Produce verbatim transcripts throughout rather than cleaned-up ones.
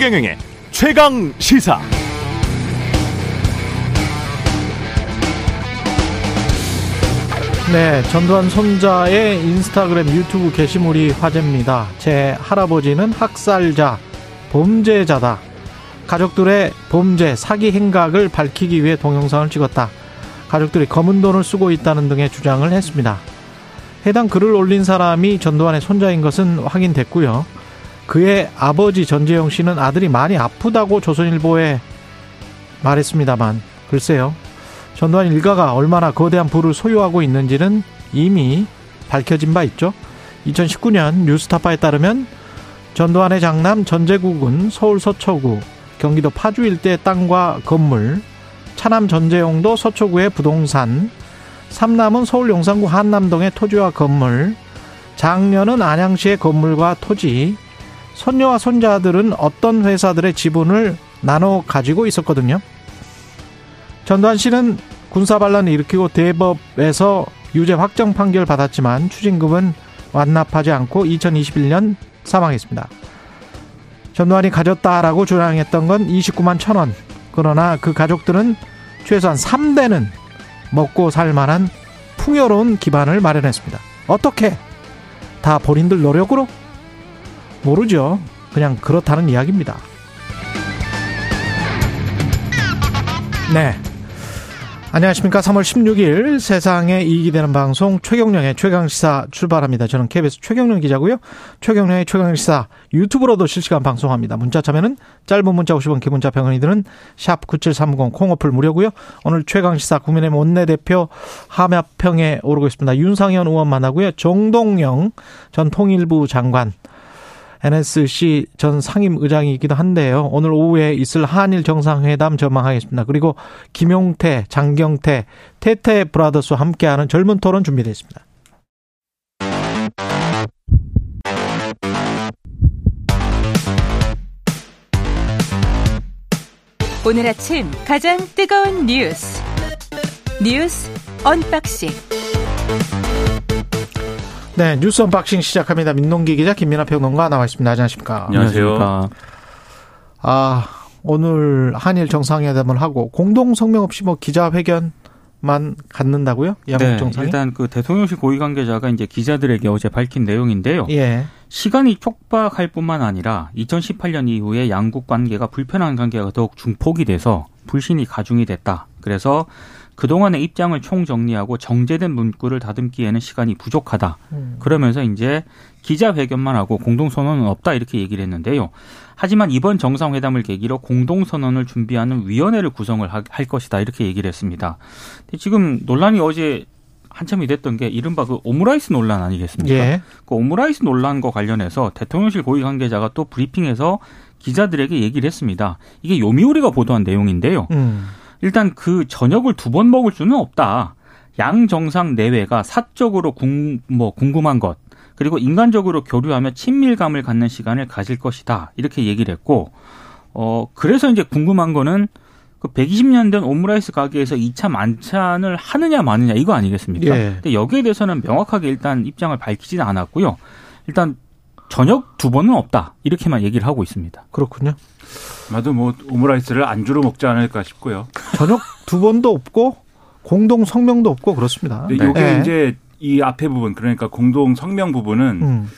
최경영의 최강시사. 네, 전두환 손자의 인스타그램, 유튜브 게시물이 화제입니다. 제 할아버지는 학살자, 범죄자다. 가족들의 범죄, 사기 행각을 밝히기 위해 동영상을 찍었다. 가족들이 검은 돈을 쓰고 있다는 등의 주장을 했습니다. 해당 글을 올린 사람이 전두환의 손자인 것은 확인됐고요. 그의 아버지 전재용 씨는 아들이 많이 아프다고 조선일보에 말했습니다만, 글쎄요, 전두환 일가가 얼마나 거대한 부를 소유하고 있는지는 이미 밝혀진 바 있죠. 이천십구 년 뉴스타파에 따르면 전두환의 장남 전재국은 서울 서초구, 경기도 파주 일대의 땅과 건물, 차남 전재용도 서초구의 부동산, 삼남은 서울 용산구 한남동의 토지와 건물, 장녀는 안양시의 건물과 토지, 손녀와 손자들은 어떤 회사들의 지분을 나눠 가지고 있었거든요. 전두환 씨는 군사반란을 일으키고 대법에서 유죄 확정 판결 받았지만 추징금은 완납하지 않고 이천이십일 년 사망했습니다. 전두환이 가졌다라고 주장했던 건 이십구만 천 원. 그러나 그 가족들은 최소한 삼 대는 먹고 살 만한 풍요로운 기반을 마련했습니다. 어떻게? 다 본인들 노력으로? 모르죠. 그냥 그렇다는 이야기입니다. 네. 안녕하십니까. 삼월 십육일 세상에 이익이 되는 방송 최경령의 최강시사 출발합니다. 저는 케이비에스 최경령 기자고요. 최경령의 최강시사 유튜브로도 실시간 방송합니다. 문자 참여는 짧은 문자 오십 원, 긴 문자 병원이 드는 샵 구칠삼공, 콩어플 무료고요. 오늘 최강시사 국민의힘 원내대표 하마평에 오르고 있습니다. 윤상현 의원 만나고요. 정동영 전 통일부 장관, 엔에스씨 전 상임의장이기도 한데요. 오늘 오후에 있을 한일 정상회담 전망하겠습니다. 그리고 김용태, 장경태, 테테 브라더스와 함께하는 젊은 토론 준비되어 있습니다. 오늘 아침 가장 뜨거운 뉴스, 뉴스 언박싱. 네, 뉴스 언박싱 시작합니다. 민동기 기자, 김민하 평론가 나와 있습니다. 안녕하십니까? 안녕하세요. 아, 오늘 한일 정상회담을 하고 공동 성명 없이 뭐 기자회견만 갖는다고요? 양국 네, 정상이? 일단 그 대통령실 고위 관계자가 이제 기자들에게 어제 밝힌 내용인데요. 예. 시간이 촉박할 뿐만 아니라 이천십팔 년 이후에 양국 관계가 불편한 관계가 더욱 중폭이 돼서 불신이 가중이 됐다. 그래서 그동안의 입장을 총정리하고 정제된 문구를 다듬기에는 시간이 부족하다. 그러면서 이제 기자회견만 하고 공동선언은 없다, 이렇게 얘기를 했는데요. 하지만 이번 정상회담을 계기로 공동선언을 준비하는 위원회를 구성을 할 것이다, 이렇게 얘기를 했습니다. 지금 논란이 어제 한참이 됐던 게 이른바 그 오므라이스 논란 아니겠습니까? 예. 그 오므라이스 논란과 관련해서 대통령실 고위 관계자가 또 브리핑에서 기자들에게 얘기를 했습니다. 이게 요미우리가 보도한 내용인데요. 음. 일단 그 저녁을 두 번 먹을 수는 없다. 양 정상 내외가 사적으로 궁, 뭐 궁금한 것, 그리고 인간적으로 교류하며 친밀감을 갖는 시간을 가질 것이다, 이렇게 얘기를 했고, 어 그래서 이제 궁금한 거는 그 백이십 년 된 오므라이스 가게에서 이 차 만찬을 하느냐 마느냐, 이거 아니겠습니까? 예. 근데 여기에 대해서는 명확하게 일단 입장을 밝히지는 않았고요. 일단 저녁 두 번은 없다, 이렇게만 얘기를 하고 있습니다. 그렇군요. 나도 뭐 오므라이스를 안주로 먹지 않을까 싶고요. 저녁 두 번도 없고 공동 성명도 없고 그렇습니다. 네. 이게 네. 이제 이 앞에 부분, 그러니까 공동 성명 부분은 음.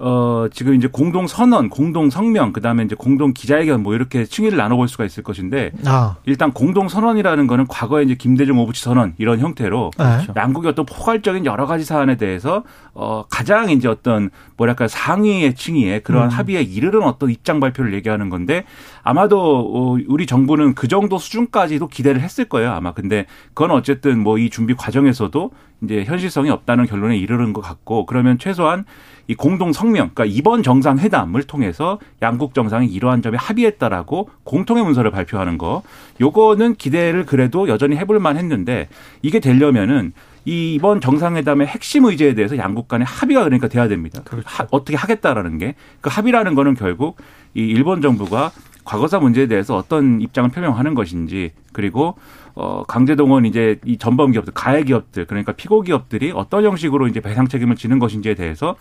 어 지금 이제 공동 선언, 공동 성명, 그다음에 이제 공동 기자회견 뭐 이렇게 층위를 나눠볼 수가 있을 것인데 아. 일단 공동 선언이라는 거는 과거에 이제 김대중 오부치 선언 이런 형태로 네. 양국이 어떤 포괄적인 여러 가지 사안에 대해서 어 가장 이제 어떤 뭐랄까 상위의 층위에 그러한 음. 합의에 이르는 어떤 입장 발표를 얘기하는 건데, 아마도 우리 정부는 그 정도 수준까지도 기대를 했을 거예요 아마. 근데 그건 어쨌든 뭐 이 준비 과정에서도 이제 현실성이 없다는 결론에 이르는 것 같고, 그러면 최소한 이 공동 성명, 그러니까 이번 정상회담을 통해서 양국 정상이 이러한 점에 합의했다라고 공통의 문서를 발표하는 거, 요거는 기대를 그래도 여전히 해볼 만 했는데, 이게 되려면은 이 이번 정상회담의 핵심 의제에 대해서 양국 간의 합의가 그러니까 돼야 됩니다. 그렇죠. 하, 어떻게 하겠다라는 게, 그 합의라는 거는 결국 이 일본 정부가 과거사 문제에 대해서 어떤 입장을 표명하는 것인지, 그리고 어, 강제동원 이제 이 전범 기업들, 가해 기업들, 그러니까 피고 기업들이 어떤 형식으로 이제 배상 책임을 지는 것인지에 대해서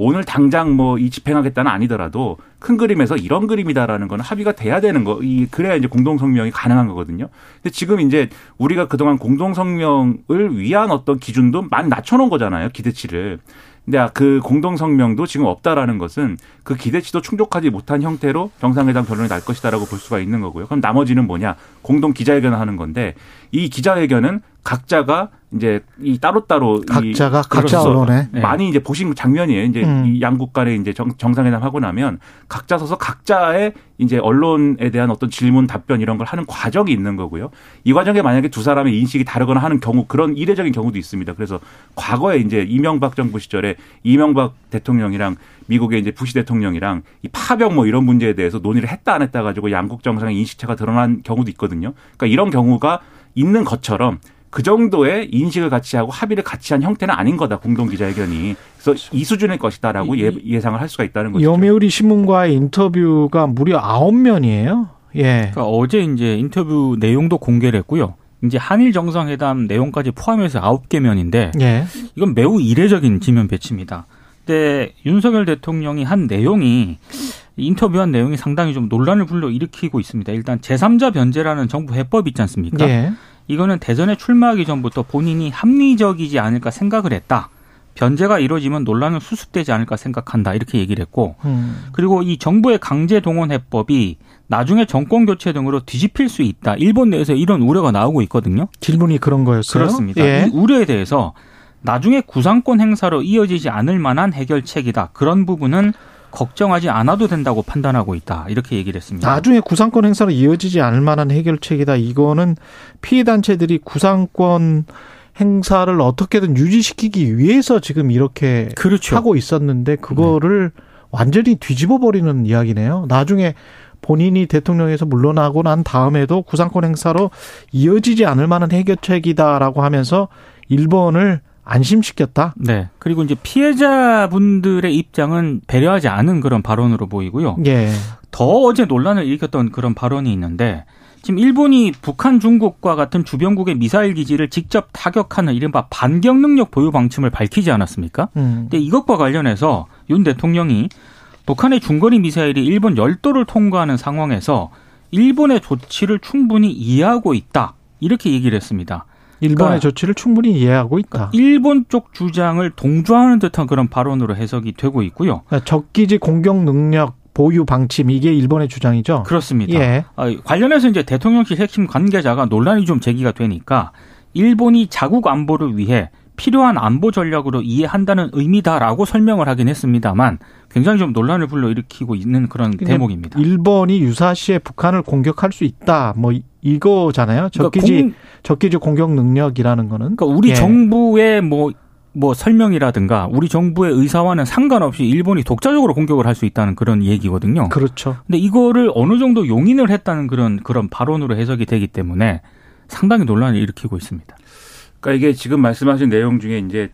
오늘 당장 뭐 이 집행하겠다는 아니더라도 큰 그림에서 이런 그림이다라는 건 합의가 돼야 되는 거. 이 그래야 이제 공동성명이 가능한 거거든요. 근데 지금 이제 우리가 그동안 공동성명을 위한 어떤 기준도 많이 낮춰놓은 거잖아요. 기대치를. 근데 그 공동성명도 지금 없다라는 것은 그 기대치도 충족하지 못한 형태로 정상회담 결론이 날 것이다라고 볼 수가 있는 거고요. 그럼 나머지는 뭐냐? 공동 기자회견을 하는 건데 이 기자회견은 각자가 이제 이 따로따로 각자가 이 각자 언론에 많이 이제 보신 장면이에요. 이제 음. 이 양국 간에 이제 정, 정상회담 하고 나면 각자 서서 각자의 이제 언론에 대한 어떤 질문 답변 이런 걸 하는 과정이 있는 거고요. 이 과정에 만약에 두 사람의 인식이 다르거나 하는 경우 그런 이례적인 경우도 있습니다. 그래서 과거에 이제 이명박 정부 시절에 이명박 대통령이랑 미국의 이제 부시 대통령이랑 이 파병 뭐 이런 문제에 대해서 논의를 했다 안 했다 가지고 양국 정상의 인식차가 드러난 경우도 있거든요. 그러니까 이런 경우가 있는 것처럼 그 정도의 인식을 같이 하고 합의를 같이 한 형태는 아닌 거다. 공동기자회견이. 그래서 이 수준의 것이다라고 이, 예상을 할 수가 있다는 거죠. 요미우리 신문과의 인터뷰가 무려 아홉 면이에요. 예. 그러니까 어제 이제 인터뷰 내용도 공개를 했고요. 이제 한일 정상회담 내용까지 포함해서 아홉 개 면인데 예. 이건 매우 이례적인 지면 배치입니다. 근데 윤석열 대통령이 한 내용이 인터뷰한 내용이 상당히 좀 논란을 불러일으키고 있습니다. 일단 제삼자 변제라는 정부 해법이 있지 않습니까? 예. 이거는 대선에 출마하기 전부터 본인이 합리적이지 않을까 생각을 했다. 변제가 이루어지면 논란은 수습되지 않을까 생각한다. 이렇게 얘기를 했고. 음. 그리고 이 정부의 강제 동원 해법이 나중에 정권 교체 등으로 뒤집힐 수 있다. 일본 내에서 이런 우려가 나오고 있거든요. 질문이 그런 거였어요? 그렇습니다. 예. 이 우려에 대해서 나중에 구상권 행사로 이어지지 않을 만한 해결책이다. 그런 부분은 걱정하지 않아도 된다고 판단하고 있다. 이렇게 얘기를 했습니다. 나중에 구상권 행사로 이어지지 않을 만한 해결책이다. 이거는 피해단체들이 구상권 행사를 어떻게든 유지시키기 위해서 지금 이렇게 그렇죠. 하고 있었는데 그거를 네. 완전히 뒤집어버리는 이야기네요. 나중에 본인이 대통령에서 물러나고 난 다음에도 구상권 행사로 이어지지 않을 만한 해결책이다라고 하면서 일본을 안심시켰다. 네. 그리고 이제 피해자분들의 입장은 배려하지 않은 그런 발언으로 보이고요. 예. 더 어제 논란을 일으켰던 그런 발언이 있는데 지금 일본이 북한, 중국과 같은 주변국의 미사일 기지를 직접 타격하는 이른바 반격 능력 보유 방침을 밝히지 않았습니까? 음. 근데 이것과 관련해서 윤 대통령이 북한의 중거리 미사일이 일본 열도를 통과하는 상황에서 일본의 조치를 충분히 이해하고 있다. 이렇게 얘기를 했습니다. 일본의 그러니까 조치를 충분히 이해하고 있다. 그러니까 일본 쪽 주장을 동조하는 듯한 그런 발언으로 해석이 되고 있고요. 그러니까 적기지 공격 능력 보유 방침 이게 일본의 주장이죠. 그렇습니다. 예. 관련해서 이제 대통령실 핵심 관계자가 논란이 좀 제기가 되니까 일본이 자국 안보를 위해 필요한 안보 전략으로 이해한다는 의미다라고 설명을 하긴 했습니다만 굉장히 좀 논란을 불러일으키고 있는 그런 대목입니다. 일본이 유사시에 북한을 공격할 수 있다. 뭐 이거잖아요. 적기지 그러니까 공, 적기지 공격 능력이라는 거는 그러니까 우리 예. 정부의 뭐 뭐 설명이라든가 우리 정부의 의사와는 상관없이 일본이 독자적으로 공격을 할 수 있다는 그런 얘기거든요. 그렇죠. 근데 이거를 어느 정도 용인을 했다는 그런 그런 발언으로 해석이 되기 때문에 상당히 논란을 일으키고 있습니다. 그러니까 이게 지금 말씀하신 내용 중에 이제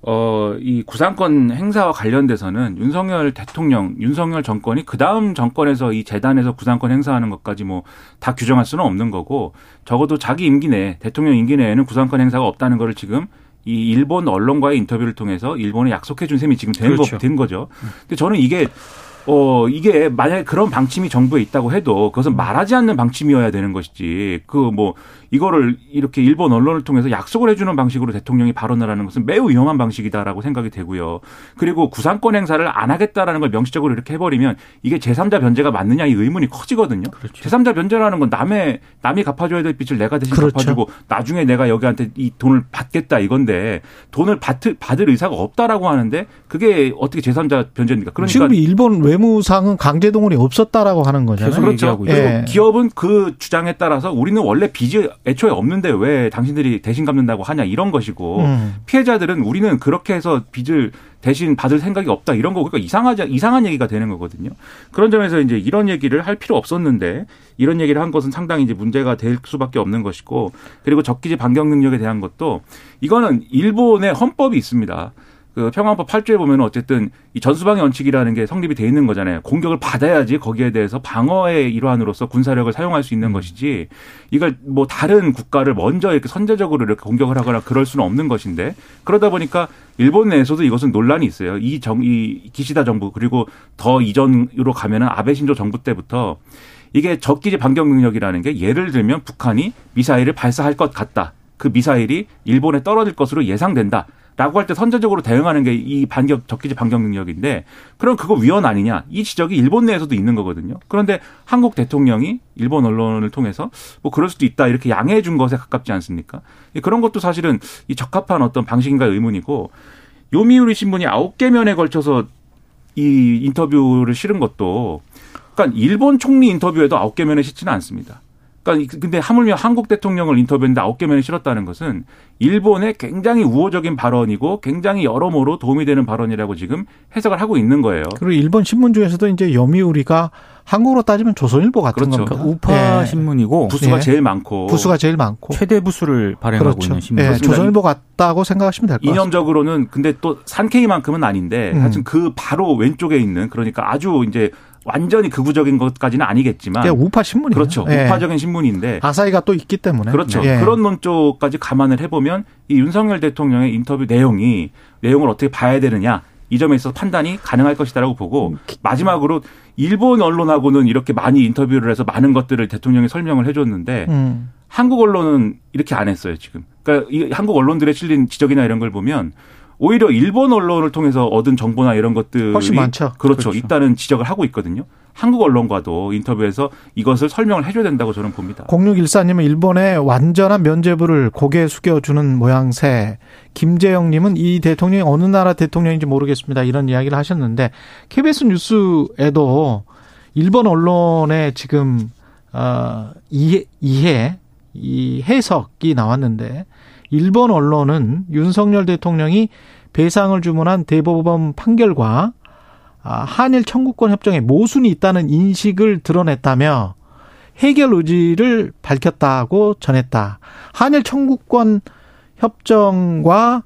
어, 이 구상권 행사와 관련돼서는 윤석열 대통령, 윤석열 정권이 그 다음 정권에서 이 재단에서 구상권 행사하는 것까지 뭐 다 규정할 수는 없는 거고 적어도 자기 임기 내에 대통령 임기 내에는 구상권 행사가 없다는 거를 지금 이 일본 언론과의 인터뷰를 통해서 일본에 약속해 준 셈이 지금 된, 그렇죠. 거, 된 거죠. 근데 저는 이게 어, 이게 만약에 그런 방침이 정부에 있다고 해도 그것은 말하지 않는 방침이어야 되는 것이지 그 뭐 이거를 이렇게 일본 언론을 통해서 약속을 해주는 방식으로 대통령이 발언을 하는 것은 매우 위험한 방식이다라고 생각이 되고요. 그리고 구상권 행사를 안 하겠다라는 걸 명시적으로 이렇게 해버리면 이게 제삼자 변제가 맞느냐 이 의문이 커지거든요. 그렇죠. 제삼자 변제라는 건 남의, 남이 갚아줘야 될 빚을 내가 대신 그렇죠. 갚아주고 나중에 내가 여기한테 이 돈을 받겠다 이건데 돈을 받, 받을 의사가 없다라고 하는데 그게 어떻게 제삼자 변제입니까? 그러니까 지금 일본 왜 외무상은 강제 동원이 없었다라고 하는 거잖아요. 계속 그렇죠. 그리고 예. 기업은 그 주장에 따라서 우리는 원래 빚이 애초에 없는데 왜 당신들이 대신 갚는다고 하냐 이런 것이고 음. 피해자들은 우리는 그렇게 해서 빚을 대신 받을 생각이 없다 이런 거고 그러니까 이상하지 이상한 얘기가 되는 거거든요. 그런 점에서 이제 이런 얘기를 할 필요 없었는데 이런 얘기를 한 것은 상당히 이제 문제가 될 수밖에 없는 것이고 그리고 적기지 반격 능력에 대한 것도 이거는 일본의 헌법이 있습니다. 그 평화헌법 팔 조에 보면 어쨌든 이 전수방위 원칙이라는 게 성립이 돼 있는 거잖아요. 공격을 받아야지 거기에 대해서 방어의 일환으로서 군사력을 사용할 수 있는 것이지, 이걸 뭐 다른 국가를 먼저 이렇게 선제적으로 이렇게 공격을 하거나 그럴 수는 없는 것인데, 그러다 보니까 일본 내에서도 이것은 논란이 있어요. 이 정, 이 기시다 정부, 그리고 더 이전으로 가면은 아베 신조 정부 때부터 이게 적기지 반격 능력이라는 게, 예를 들면 북한이 미사일을 발사할 것 같다. 그 미사일이 일본에 떨어질 것으로 예상된다. 라고 할 때 선제적으로 대응하는 게 이 반격, 적기지 반격 능력인데, 그럼 그거 위헌 아니냐. 이 지적이 일본 내에서도 있는 거거든요. 그런데 한국 대통령이 일본 언론을 통해서 뭐 그럴 수도 있다, 이렇게 양해해 준 것에 가깝지 않습니까? 그런 것도 사실은 이 적합한 어떤 방식인가 의문이고, 요미우리 신문이 아홉 개 면에 걸쳐서 이 인터뷰를 실은 것도, 그러니까 일본 총리 인터뷰에도 아홉 개 면에 싣지는 않습니다. 그러니까 근데 하물며 한국 대통령을 인터뷰했는데 아홉 개 면에 실었다는 것은 일본의 굉장히 우호적인 발언이고 굉장히 여러모로 도움이 되는 발언이라고 지금 해석을 하고 있는 거예요. 그리고 일본 신문 중에서도 이제 요미우리가 한국으로 따지면 조선일보 같은, 그렇죠, 겁니다. 우파 예. 신문이고 부수가 예. 제일 많고 부수가 제일 많고 최대 부수를 발행하고, 그렇죠, 있는 신문. 예. 조선일보 같다고 생각하시면 될 것 같습니다. 이념적으로는 근데 또 산케이만큼은 아닌데, 음. 하여튼 그 바로 왼쪽에 있는, 그러니까 아주 이제 완전히 극우적인 것까지는 아니겠지만 우파 신문이에요. 그렇죠. 예. 우파적인 신문인데 아사히가 또 있기 때문에, 그렇죠, 예. 그런 논조까지 감안을 해보면 이 윤석열 대통령의 인터뷰 내용이, 내용을 어떻게 봐야 되느냐, 이 점에 있어서 판단이 가능할 것이다라고 보고, 마지막으로 일본 언론하고는 이렇게 많이 인터뷰를 해서 많은 것들을 대통령이 설명을 해줬는데, 음. 한국 언론은 이렇게 안 했어요 지금. 그러니까 이 한국 언론들의 실린 지적이나 이런 걸 보면 오히려 일본 언론을 통해서 얻은 정보나 이런 것들이 훨씬 많죠. 그렇죠, 그렇죠. 있다는 지적을 하고 있거든요. 한국 언론과도 인터뷰에서 이것을 설명을 해줘야 된다고 저는 봅니다. 공육일사님은 일본의 완전한 면죄부를 고개 숙여주는 모양새. 김재영님은 이 대통령이 어느 나라 대통령인지 모르겠습니다. 이런 이야기를 하셨는데, 케이비에스 뉴스에도 일본 언론의 지금 어, 이해, 이해, 이 해석이 나왔는데, 일본 언론은 윤석열 대통령이 배상을 주문한 대법원 판결과 한일 청구권 협정에 모순이 있다는 인식을 드러냈다며 해결 의지를 밝혔다고 전했다. 한일 청구권 협정과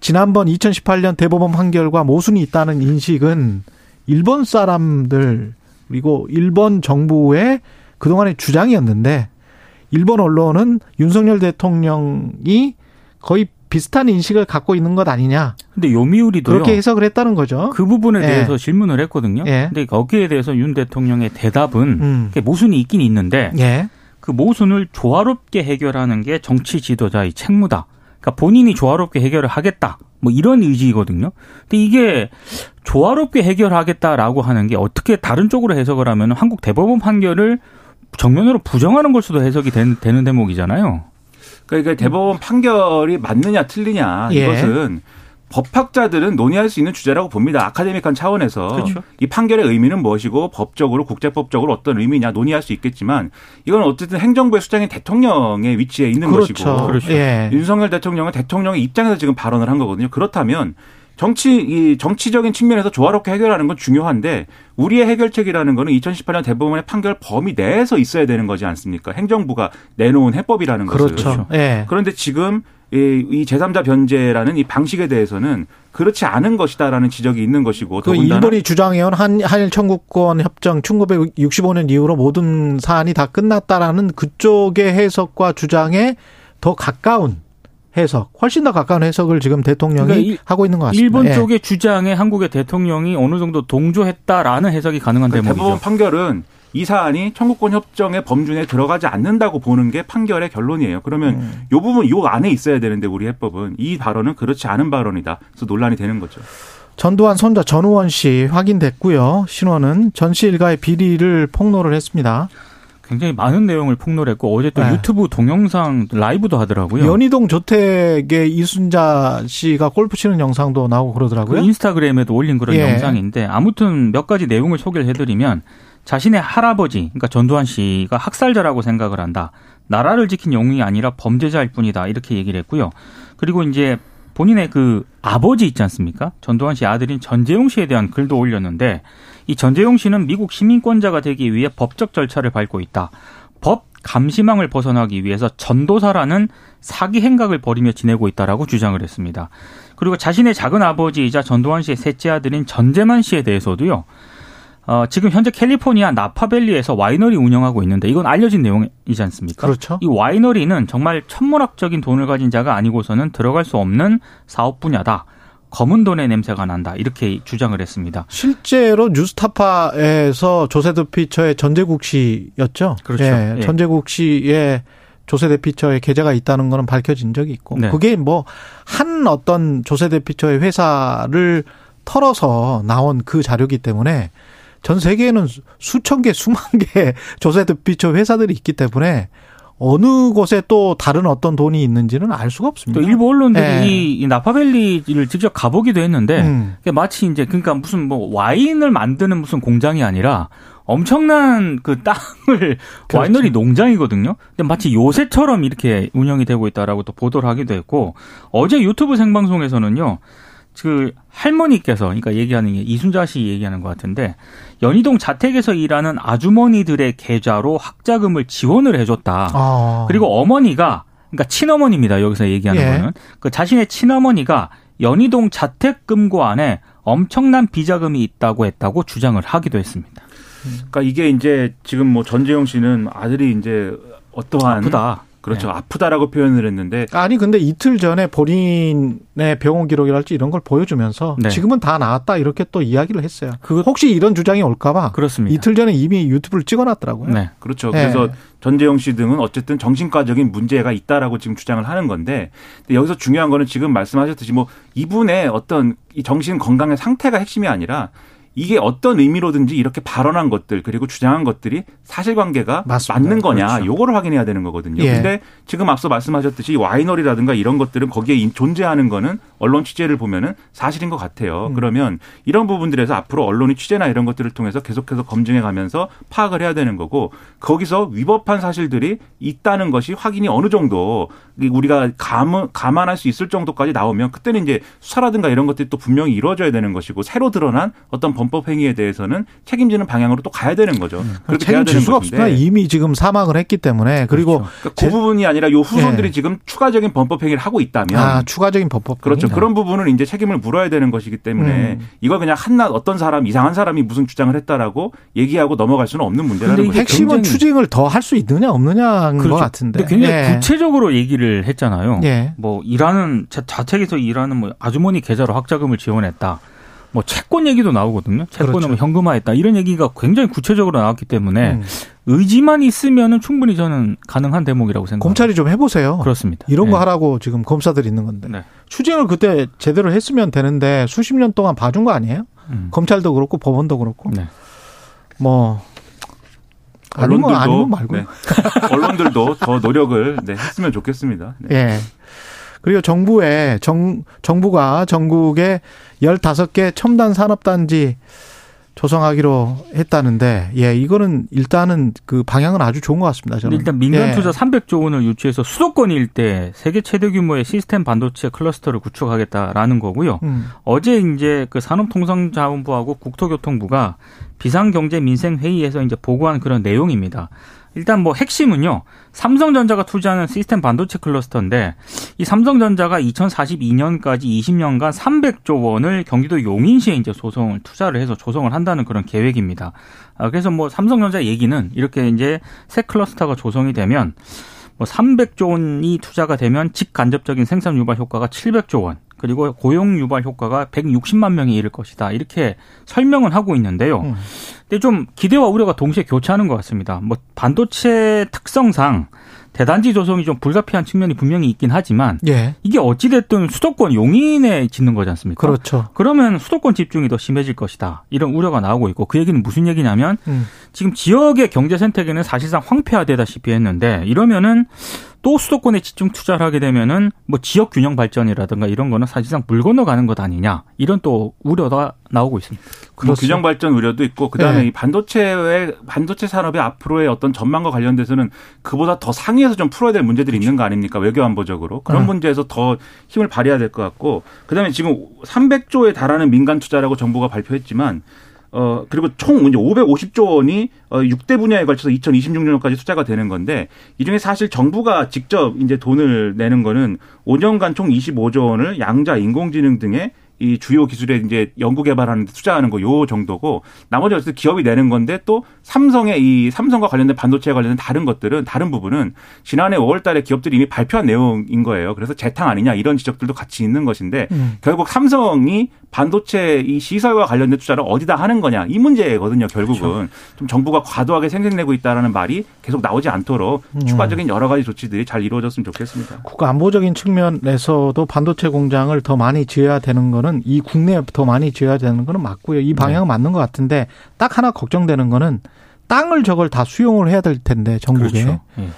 지난번 이천십팔 년 대법원 판결과 모순이 있다는 인식은 일본 사람들 그리고 일본 정부의 그동안의 주장이었는데, 일본 언론은 윤석열 대통령이 거의 비슷한 인식을 갖고 있는 것 아니냐. 근데 요미우리도요. 그렇게 해석을 했다는 거죠. 그 부분에 예. 대해서 질문을 했거든요. 예. 근데 거기에 대해서 윤 대통령의 대답은 음. 모순이 있긴 있는데 예. 그 모순을 조화롭게 해결하는 게 정치 지도자의 책무다. 그러니까 본인이 조화롭게 해결을 하겠다. 뭐 이런 의지거든요. 근데 이게 조화롭게 해결하겠다라고 하는 게 어떻게 다른 쪽으로 해석을 하면 한국 대법원 판결을 정면으로 부정하는 걸 수도 해석이 되는, 되는 대목이잖아요. 그러니까 대법원 판결이 맞느냐 틀리냐 예. 이것은 법학자들은 논의할 수 있는 주제라고 봅니다. 아카데믹한 차원에서. 그렇죠. 이 판결의 의미는 무엇이고 법적으로 국제법적으로 어떤 의미냐 논의할 수 있겠지만, 이건 어쨌든 행정부의 수장인 대통령의 위치에 있는, 그렇죠, 것이고, 그렇죠, 예. 윤석열 대통령은 대통령의 입장에서 지금 발언을 한 거거든요. 그렇다면 정치, 이 정치적인 측면에서 조화롭게 해결하는 건 중요한데, 우리의 해결책이라는 거는 이천십팔 년 대법원의 판결 범위 내에서 있어야 되는 거지 않습니까? 행정부가 내놓은 해법이라는 거죠. 그렇죠. 그렇죠. 예. 그런데 지금 이 제삼자 변제라는 이 방식에 대해서는 그렇지 않은 것이다라는 지적이 있는 것이고, 그 일본이 주장해온 한, 한일 청구권 협정 천구백육십오 년 이후로 모든 사안이 다 끝났다라는 그쪽의 해석과 주장에 더 가까운 해석, 훨씬 더 가까운 해석을 지금 대통령이 그러니까 하고 있는 것 같습니다. 일본 예. 쪽의 주장에 한국의 대통령이 어느 정도 동조했다라는 해석이 가능한 대목이죠. 대법원 판결은 이 사안이 청구권 협정의 범준에 들어가지 않는다고 보는 게 판결의 결론이에요. 그러면 음. 이 부분 이 안에 있어야 되는데, 우리 해법은 이 발언은 그렇지 않은 발언이다. 그래서 논란이 되는 거죠. 전두환 손자 전우원 씨 확인됐고요. 신원은 전 씨 일가의 비리를 폭로를 했습니다. 굉장히 많은 내용을 폭로했고, 어제 또 네. 유튜브 동영상 라이브도 하더라고요. 연희동 저택에 이순자 씨가 골프 치는 영상도 나오고 그러더라고요. 그 인스타그램에도 올린 그런 예. 영상인데, 아무튼 몇 가지 내용을 소개를 해드리면, 자신의 할아버지, 그러니까 전두환 씨가 학살자라고 생각을 한다. 나라를 지킨 영웅이 아니라 범죄자일 뿐이다. 이렇게 얘기를 했고요. 그리고 이제 본인의 그 아버지 있지 않습니까? 전두환 씨 아들인 전재용 씨에 대한 글도 올렸는데, 이 전재용 씨는 미국 시민권자가 되기 위해 법적 절차를 밟고 있다. 법 감시망을 벗어나기 위해서 전도사라는 사기 행각을 벌이며 지내고 있다라고 주장을 했습니다. 그리고 자신의 작은 아버지이자 전두환 씨의 셋째 아들인 전재만 씨에 대해서도요. 어, 지금 현재 캘리포니아 나파밸리에서 와이너리 운영하고 있는데 이건 알려진 내용이지 않습니까? 그렇죠. 이 와이너리는 정말 천문학적인 돈을 가진 자가 아니고서는 들어갈 수 없는 사업 분야다. 검은 돈의 냄새가 난다. 이렇게 주장을 했습니다. 실제로 뉴스타파에서 조세대 피처의 전재국 씨였죠? 그렇죠. 예, 예. 전재국 씨의 조세대 피처의 계좌가 있다는 거는 밝혀진 적이 있고. 네. 그게 뭐 한 어떤 조세대 피처의 회사를 털어서 나온 그 자료이기 때문에 전 세계에는 수천 개, 수만 개의 조세대 피처 회사들이 있기 때문에 어느 곳에 또 다른 어떤 돈이 있는지는 알 수가 없습니다. 또 일부 언론들이 네. 이 나파밸리를 직접 가보기도 했는데 음. 마치 이제 그러니까 무슨 뭐 와인을 만드는 무슨 공장이 아니라 엄청난 그 땅을 그렇지. 와이너리 농장이거든요. 근데 마치 요새처럼 이렇게 운영이 되고 있다라고 또 보도를 하기도 했고 어제 유튜브 생방송에서는요. 그 할머니께서 그러니까 얘기하는 게 이순자 씨 얘기하는 것 같은데 연희동 자택에서 일하는 아주머니들의 계좌로 학자금을 지원을 해줬다. 아. 그리고 어머니가 그러니까 친어머니입니다. 여기서 얘기하는 예. 거는 그 자신의 친어머니가 연희동 자택금고 안에 엄청난 비자금이 있다고 했다고 주장을 하기도 했습니다. 그러니까 이게 이제 지금 뭐 전재용 씨는 아들이 이제 어떠한 아프다. 그렇죠. 네. 아프다라고 표현을 했는데. 아니 근데 이틀 전에 본인의 병원 기록이랄지 이런 걸 보여주면서 네. 지금은 다 나았다 이렇게 또 이야기를 했어요. 그것... 혹시 이런 주장이 올까 봐. 그렇습니다. 이틀 전에 이미 유튜브를 찍어놨더라고요. 네. 그렇죠. 네. 그래서 전재용 씨 등은 어쨌든 정신과적인 문제가 있다라고 지금 주장을 하는 건데 근데 여기서 중요한 거는 지금 말씀하셨듯이 뭐 이분의 어떤 이 정신 건강의 상태가 핵심이 아니라 이게 어떤 의미로든지 이렇게 발언한 것들 그리고 주장한 것들이 사실관계가 맞습니다. 맞는 거냐 요거를 그렇죠. 확인해야 되는 거거든요. 예. 근데 지금 앞서 말씀하셨듯이 와이너리라든가 이런 것들은 거기에 존재하는 거는 언론 취재를 보면은 사실인 것 같아요. 음. 그러면 이런 부분들에서 앞으로 언론이 취재나 이런 것들을 통해서 계속해서 검증해가면서 파악을 해야 되는 거고 거기서 위법한 사실들이 있다는 것이 확인이 어느 정도 우리가 감, 감안할 수 있을 정도까지 나오면 그때는 이제 수사라든가 이런 것들이 또 분명히 이루어져야 되는 것이고 새로 드러난 어떤 범법 행위에 대해서는 책임지는 방향으로 또 가야 되는 거죠. 그렇게 책임질 해야 되는 수가 없습니다. 이미 지금 사망을 했기 때문에 그리고 그렇죠. 그러니까 제... 그 부분이 아니라 요 후손들이 예. 지금 추가적인 범법 행위를 하고 있다면 아 추가적인 범법 그렇죠. 네. 그런 부분은 이제 책임을 물어야 되는 것이기 때문에 음. 이거 그냥 한낱 어떤 사람 이상한 사람이 무슨 주장을 했다라고 얘기하고 넘어갈 수는 없는 문제라는 거죠. 핵심은 추징을 더 할 수 있느냐 없느냐인 그렇죠. 것 같은데. 굉장히 예. 구체적으로 얘기를 했잖아요. 예. 뭐 일하는 자택에서 일하는 뭐 아주머니 계좌로 학자금을 지원했다. 뭐 채권 얘기도 나오거든요. 채권은 그렇죠. 뭐 현금화했다. 이런 얘기가 굉장히 구체적으로 나왔기 때문에 음. 의지만 있으면은 충분히 저는 가능한 대목이라고 생각합니다. 검찰이 좀 해보세요. 그렇습니다. 이런 네. 거 하라고 지금 검사들이 있는 건데. 네. 추징을 그때 제대로 했으면 되는데 수십 년 동안 봐준 거 아니에요? 음. 검찰도 그렇고 법원도 그렇고. 네. 뭐. 언론들도. 아니면 말고. 네. 언론들도 더 노력을 네, 했으면 좋겠습니다. 네. 네. 그리고 정부에 정, 정부가 전국에 열다섯 개 첨단 산업단지 조성하기로 했다는데, 예, 이거는 일단은 그 방향은 아주 좋은 것 같습니다. 저는. 일단 민간 투자 예. 삼백조 원을 유치해서 수도권 일대 세계 최대 규모의 시스템 반도체 클러스터를 구축하겠다라는 거고요. 음. 어제 이제 그 산업통상자원부하고 국토교통부가 비상경제민생회의에서 이제 보고한 그런 내용입니다. 일단 뭐 핵심은요. 삼성전자가 투자하는 시스템 반도체 클러스터인데 이 삼성전자가 이천사십이년까지 이십년간 삼백조 원을 경기도 용인시에 이제 조성을 투자를 해서 조성을 한다는 그런 계획입니다. 그래서 뭐 삼성전자 얘기는 이렇게 이제 새 클러스터가 조성이 되면 뭐 삼백조 원이 투자가 되면 직간접적인 생산 유발 효과가 칠백조 원. 그리고 고용 유발 효과가 백육십만 명이 이를 것이다. 이렇게 설명은 하고 있는데요. 음. 근데 좀 기대와 우려가 동시에 교차하는 것 같습니다. 뭐 반도체 특성상 대단지 조성이 좀 불가피한 측면이 분명히 있긴 하지만 예. 이게 어찌 됐든 수도권 용인에 짓는 거지 않습니까? 그렇죠. 그러면 수도권 집중이 더 심해질 것이다. 이런 우려가 나오고 있고 그 얘기는 무슨 얘기냐면 음. 지금 지역의 경제 선택에는 사실상 황폐화되다시피 했는데 이러면은 또 수도권에 집중 투자를 하게 되면은 뭐 지역 균형 발전이라든가 이런 거는 사실상 물 건너가는 것 아니냐 이런 또 우려가 나오고 있습니다. 뭐 균형 발전 우려도 있고 그다음에 네. 이 반도체의 반도체 산업의 앞으로의 어떤 전망과 관련돼서는 그보다 더 상위에서 좀 풀어야 될 문제들이 있는 거 아닙니까? 외교 안보적으로 그런 음. 문제에서 더 힘을 발휘해야 될 것 같고 그다음에 지금 삼백조에 달하는 민간 투자라고 정부가 발표했지만 어, 그리고 총 이제 오백오십조 원이 육 대 분야에 걸쳐서 이천이십육년까지 투자가 되는 건데, 이 중에 사실 정부가 직접 이제 돈을 내는 거는 오 년간 총 이십오조 원을 양자, 인공지능 등의 이 주요 기술에 이제 연구 개발하는 데 투자하는 거 요 정도고, 나머지 어쨌든 기업이 내는 건데, 또 삼성의 이 삼성과 관련된 반도체에 관련된 다른 것들은, 다른 부분은 지난해 오월 달에 기업들이 이미 발표한 내용인 거예요. 그래서 재탕 아니냐 이런 지적들도 같이 있는 것인데, 음. 결국 삼성이 반도체 이 시설과 관련된 투자를 어디다 하는 거냐 이 문제거든요. 결국은. 그렇죠. 좀 정부가 과도하게 생색내고 있다라는 말이 계속 나오지 않도록 음. 추가적인 여러 가지 조치들이 잘 이루어졌으면 좋겠습니다. 국가 안보적인 측면에서도 반도체 공장을 더 많이 지어야 되는 거는, 이 국내에 더 많이 지어야 되는 건 맞고요. 이 방향은 네. 맞는 것 같은데, 딱 하나 걱정되는 거는 땅을 저걸 다 수용을 해야 될 텐데 전국에. 그렇죠. 네.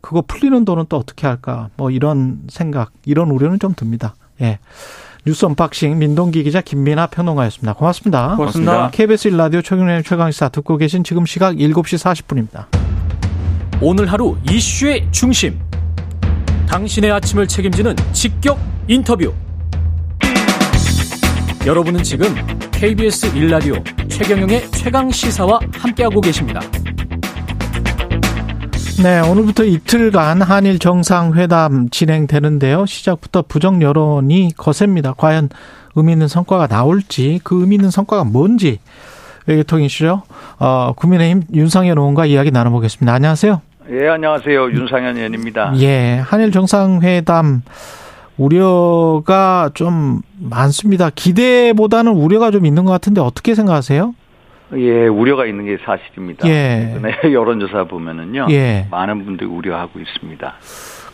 그거 풀리는 돈은 또 어떻게 할까, 뭐 이런 생각, 이런 우려는 좀 듭니다. 예. 뉴스 언박싱 민동기 기자, 김민아 평론가였습니다. 고맙습니다. 고맙습니다. 케이비에스 일 라디오 최경영의 최강시사 듣고 계신 지금 시각 일곱 시 사십 분입니다. 오늘 하루 이슈의 중심, 당신의 아침을 책임지는 직격 인터뷰. 여러분은 지금 케이비에스 일 라디오 최경영의 최강시사와 함께하고 계십니다. 네, 오늘부터 이틀간 한일 정상회담 진행되는데요. 시작부터 부정 여론이 거셉니다. 과연 의미 있는 성과가 나올지, 그 의미 있는 성과가 뭔지 외교통이시죠. 어, 국민의힘 윤상현 의원과 이야기 나눠보겠습니다. 안녕하세요. 예, 안녕하세요. 윤상현 의원입니다. 예, 한일 정상회담 우려가 좀 많습니다. 기대보다는 우려가 좀 있는 것 같은데 어떻게 생각하세요? 예, 우려가 있는 게 사실입니다. 예. 최근에 여론조사 보면은요, 예. 많은 분들이 우려하고 있습니다.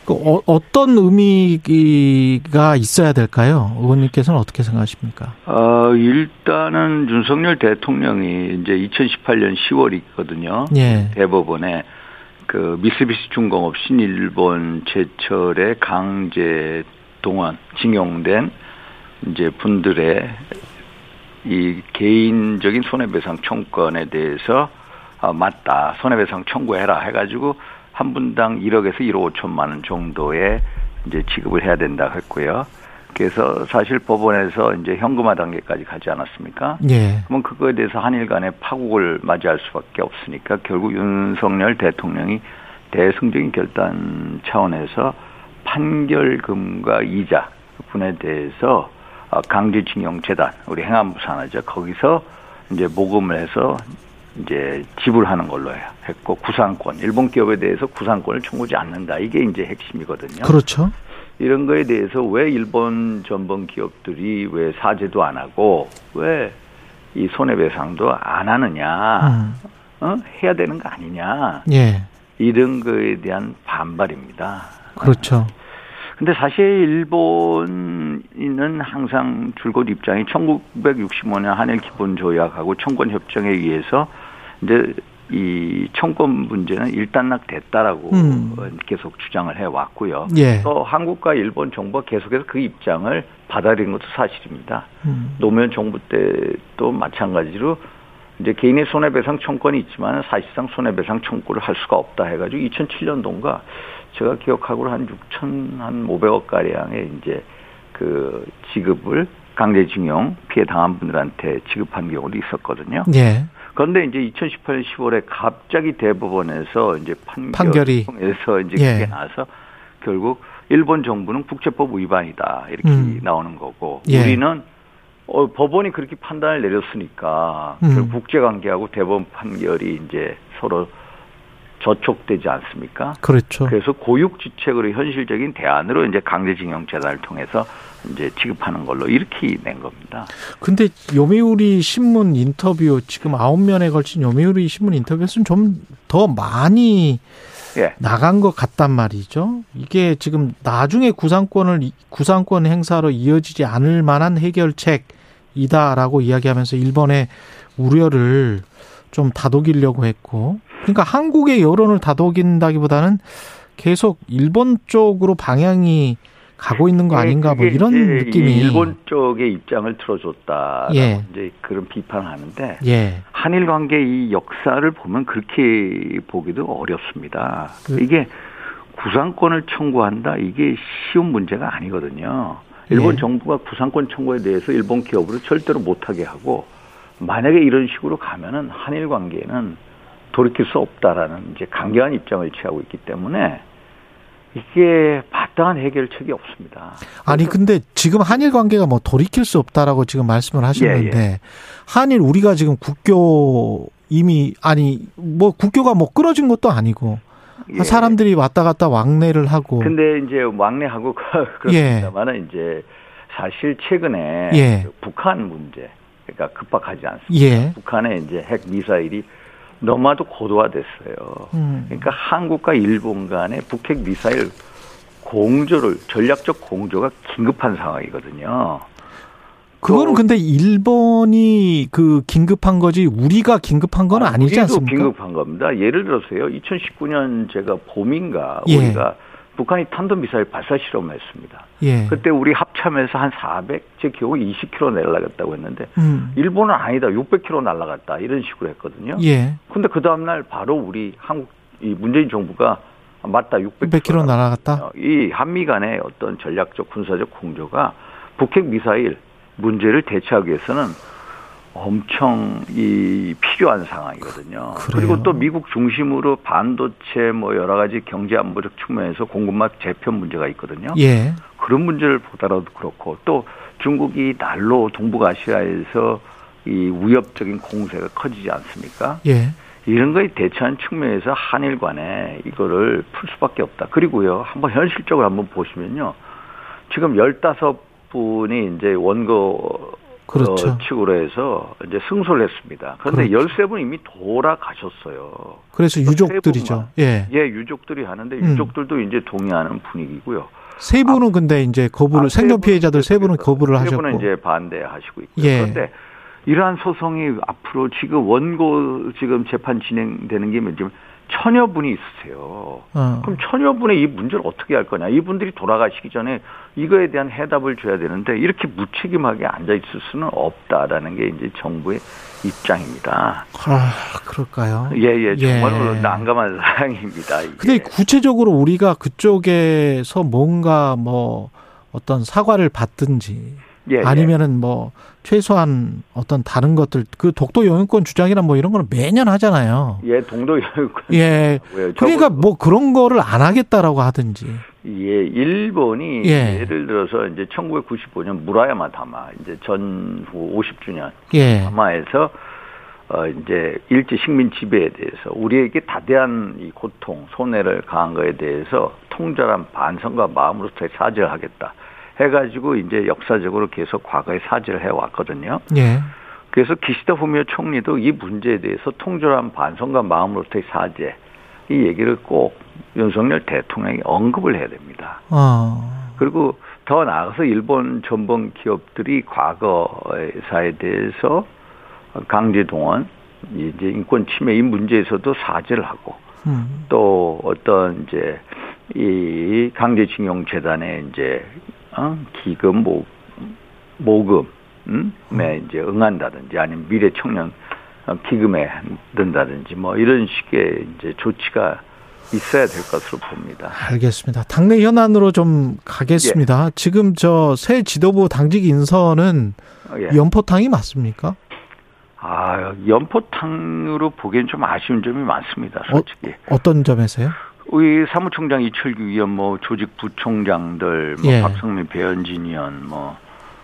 그 어, 어떤 의미가 있어야 될까요? 의원님께서는 어떻게 생각하십니까? 어, 일단은 윤석열 대통령이 이제 이천십팔년 시월이거든요. 예. 대법원에. 그 미쓰비시 중공업 신일본 제철의 강제 동원 징용된 이제 분들의 이 개인적인 손해배상 청구권에 대해서 아, 맞다, 손해배상 청구해라 해가지고 한 분당 일억에서 일억 오천만 원 정도의 이제 지급을 해야 된다 했고요. 그래서 사실 법원에서 이제 현금화 단계까지 가지 않았습니까? 예. 그럼 그거에 대해서 한일 간의 파국을 맞이할 수밖에 없으니까 결국 윤석열 대통령이 대승적인 결단 차원에서 판결금과 이자 분에 대해서 강제징용재단, 우리 행안부 산하죠, 거기서 이제 모금을 해서 이제 지불하는 걸로 했고, 구상권, 일본 기업에 대해서 구상권을 청구하지 않는다, 이게 이제 핵심이거든요. 그렇죠. 이런 거에 대해서 왜 일본 전범 기업들이 왜 사죄도 안 하고 왜 이 손해배상도 안 하느냐, 어? 해야 되는 거 아니냐, 예. 이런 거에 대한 반발입니다. 그렇죠. 근데 사실 일본은 항상 줄곧 입장이 천구백육십오년 한일 기본조약하고 청구권협정에 의해서 이제 이 청구권 문제는 일단락됐다라고 음. 계속 주장을 해왔고요. 예. 또 한국과 일본 정부가 계속해서 그 입장을 받아들인 것도 사실입니다. 음. 노무현 정부 때도 마찬가지로 이제 개인의 손해배상 청구권이 있지만 사실상 손해배상 청구를 할 수가 없다 해가지고 이천칠년도인가 제가 기억하고는 한 육천오백억 가량의 이제 그 지급을 강제징용 피해 당한 분들한테 지급한 경우도 있었거든요. 예. 그런데 이제 이천십팔년 시월에 갑자기 대법원에서 이제 판결 판결이 에서 이제 그게 예. 나서 결국 일본 정부는 국제법 위반이다 이렇게 음. 나오는 거고, 예. 우리는 어, 법원이 그렇게 판단을 내렸으니까 음. 결국 국제관계하고 대법원 판결이 이제 서로 저촉되지 않습니까? 그렇죠. 그래서 고육지책으로 현실적인 대안으로 이제 강제징용 재단을 통해서 이제 지급하는 걸로 이렇게 낸 겁니다. 근데 요미우리 신문 인터뷰, 지금 아홉 면에 걸친 요미우리 신문 인터뷰에서는 좀 더 많이 예. 나간 것 같단 말이죠. 이게 지금 나중에 구상권을 구상권 행사로 이어지지 않을 만한 해결책이다라고 이야기하면서 일본의 우려를 좀 다독이려고 했고, 그러니까 한국의 여론을 다독인다기보다는 계속 일본 쪽으로 방향이 가고 있는 거 아닌가, 뭐 이런 느낌이. 일본 쪽의 입장을 틀어줬다. 예. 이제 그런 비판을 하는데 예. 한일 관계 이 역사를 보면 그렇게 보기도 어렵습니다. 그, 이게 구상권을 청구한다, 이게 쉬운 문제가 아니거든요. 일본 예. 정부가 구상권 청구에 대해서 일본 기업으로 절대로 못하게 하고 만약에 이런 식으로 가면은 한일 관계는 돌이킬 수 없다라는 이제 강경한 입장을 취하고 있기 때문에 이게 마땅한 해결책이 없습니다. 아니 근데 지금 한일 관계가 뭐 돌이킬 수 없다라고 지금 말씀을 하시는데 예, 예. 한일 우리가 지금 국교 이미 아니 뭐 국교가 뭐 끊어진 것도 아니고 예. 사람들이 왔다 갔다 왕래를 하고. 근데 이제 왕래하고 그렇습니다만은 예. 이제 사실 최근에 예. 북한 문제 그러니까 급박하지 않습니다. 예. 북한의 이제 핵 미사일이 너무나도 고도화됐어요. 음. 그러니까 한국과 일본 간의 북핵 미사일 공조를 전략적 공조가 긴급한 상황이거든요. 그거는 근데 일본이 그 긴급한 거지 우리가 긴급한 건 아니지 않습니까? 우리도 긴급한 겁니다. 예를 들어서요, 이천십구 년 제가 봄인가 예. 우리가 북한이 탄도미사일 발사 실험했습니다. 예. 그때 우리 합참에서 한 사백, 제 기억에 이십 킬로미터 날아갔다고 했는데 음. 일본은 아니다, 육백 킬로미터 날아갔다 이런 식으로 했거든요. 그런데 예. 그 다음 날 바로 우리 한국 이 문재인 정부가 맞다, 육백 킬로미터 날아갔다. 이 한미 간의 어떤 전략적 군사적 공조가 북핵 미사일 문제를 대처하기 위해서는 엄청 이 필요한 상황이거든요. 그래요? 그리고 또 미국 중심으로 반도체 뭐 여러 가지 경제 안보적 측면에서 공급망 재편 문제가 있거든요. 예. 그런 문제를 보더라도 그렇고 또 중국이 날로 동북아시아에서 이 위협적인 공세가 커지지 않습니까? 예. 이런 거에 대처한 측면에서 한일 간에 이거를 풀 수밖에 없다. 그리고요, 한번 현실적으로 한번 보시면요, 지금 십오 분이 이제 원고 그렇죠. 측으로 해서 이제 승소를 했습니다. 그런데 그렇죠. 십삼 분 이미 돌아가셨어요. 그래서 유족들이죠. 예. 예, 유족들이 하는데 유족들도 음. 이제 동의하는 분위기고요. 세 분은 아, 근데 이제 거부를, 아, 생존 피해자들 세 분은 거부를 하셨고. 세 분은 이제 반대하시고 있고요. 예. 그런데 이러한 소송이 앞으로 지금 원고 지금 재판 진행되는 게 지금 천여 분이 있으세요. 어. 그럼 천여 분의 이 문제를 어떻게 할 거냐. 이분들이 돌아가시기 전에 이거에 대한 해답을 줘야 되는데 이렇게 무책임하게 앉아있을 수는 없다라는 게 이제 정부의 입장입니다. 아, 그럴까요? 예, 예. 정말로 예. 난감한 사항입니다. 근데 구체적으로 우리가 그쪽에서 뭔가 뭐 어떤 사과를 받든지 예, 아니면은 뭐 최소한 어떤 다른 것들 그 독도 영유권 주장이나 뭐 이런 거는 매년 하잖아요. 예, 동도 영유권. 예. 그러니까 뭐 그런 거를 안 하겠다라고 하든지. 예, 일본이 예. 예를 들어서 이제 천구백구십오 년 무라야마 다마 이제 전후 오십 주년 예. 다마에서 어 이제 일제 식민 지배에 대해서 우리에게 다대한 이 고통, 손해를 가한 거에 대해서 통절한 반성과 마음으로서 사죄하겠다. 해가지고 이제 역사적으로 계속 과거에 사죄를 해왔거든요. 예. 그래서 기시다 후미오 총리도 이 문제에 대해서 통절한 반성과 마음으로부터의 사죄 이 얘기를 꼭 윤석열 대통령이 언급을 해야 됩니다. 어. 그리고 더 나아가서 일본 전범 기업들이 과거사에 대해서 강제 동원, 이제 인권 침해 이 문제에서도 사죄를 하고 음. 또 어떤 이제 이 강제징용 재단에 이제 기금 모, 모금에 음? 네, 이제 응한다든지 아니면 미래 청년 기금에 든다든지 뭐 이런 식의 이제 조치가 있어야 될 것으로 봅니다. 알겠습니다. 당내 현안으로 좀 가겠습니다. 예. 지금 저 새 지도부 당직 인선은 예. 연포탕이 맞습니까? 아, 연포탕으로 보기엔 좀 아쉬운 점이 많습니다. 솔직히. 어, 어떤 점에서요? 우리 사무총장 이철규 의원, 뭐 조직 부총장들, 뭐 예. 박성민, 배현진 의원, 뭐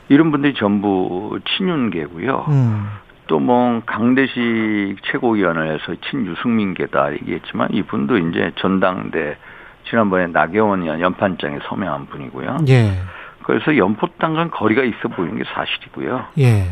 이런 분들이 전부 친윤계고요. 음. 또 뭐 강대식 최고위원을 해서 친유승민계다 얘기했지만 이분도 이제 전당대 지난번에 나교원 의원 연판장에 서명한 분이고요. 예. 그래서 연포탕과는 거리가 있어 보이는 게 사실이고요. 예.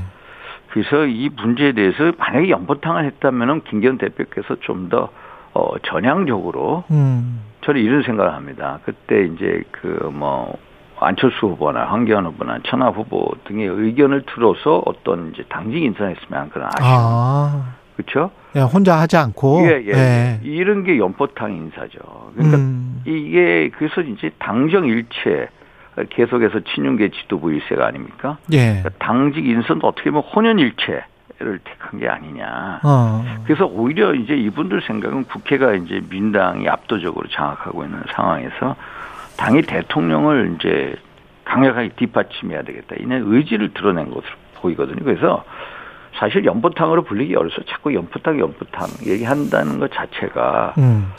그래서 이 문제에 대해서 만약에 연포탕을 했다면은 김기현 대표께서 좀 더 어, 전향적으로, 음. 저는 이런 생각을 합니다. 그때 이제 그 뭐, 안철수 후보나 황교안 후보나 천하람 후보 등의 의견을 들어서 어떤 이제 당직 인선했으면 그런 아쉬움. 아. 그쵸? 예, 혼자 하지 않고. 예, 예. 예. 이런 게 연포탕 인사죠. 그러니까 음. 이게, 그래서 이제 당정일체 계속해서 친윤계 지도부 일세가 아닙니까? 예. 그러니까 당직 인선도 어떻게 보면 혼연일체. 를 택한 게 아니냐. 어. 그래서 오히려 이제 이분들 생각은 국회가 이제 민당이 압도적으로 장악하고 있는 상황에서 당이 대통령을 이제 강력하게 뒷받침해야 되겠다. 이런 의지를 드러낸 것으로 보이거든요. 그래서 사실 연포탕으로 불리기 어려서 자꾸 연포탕 연포탕 얘기한다는 것 자체가 음.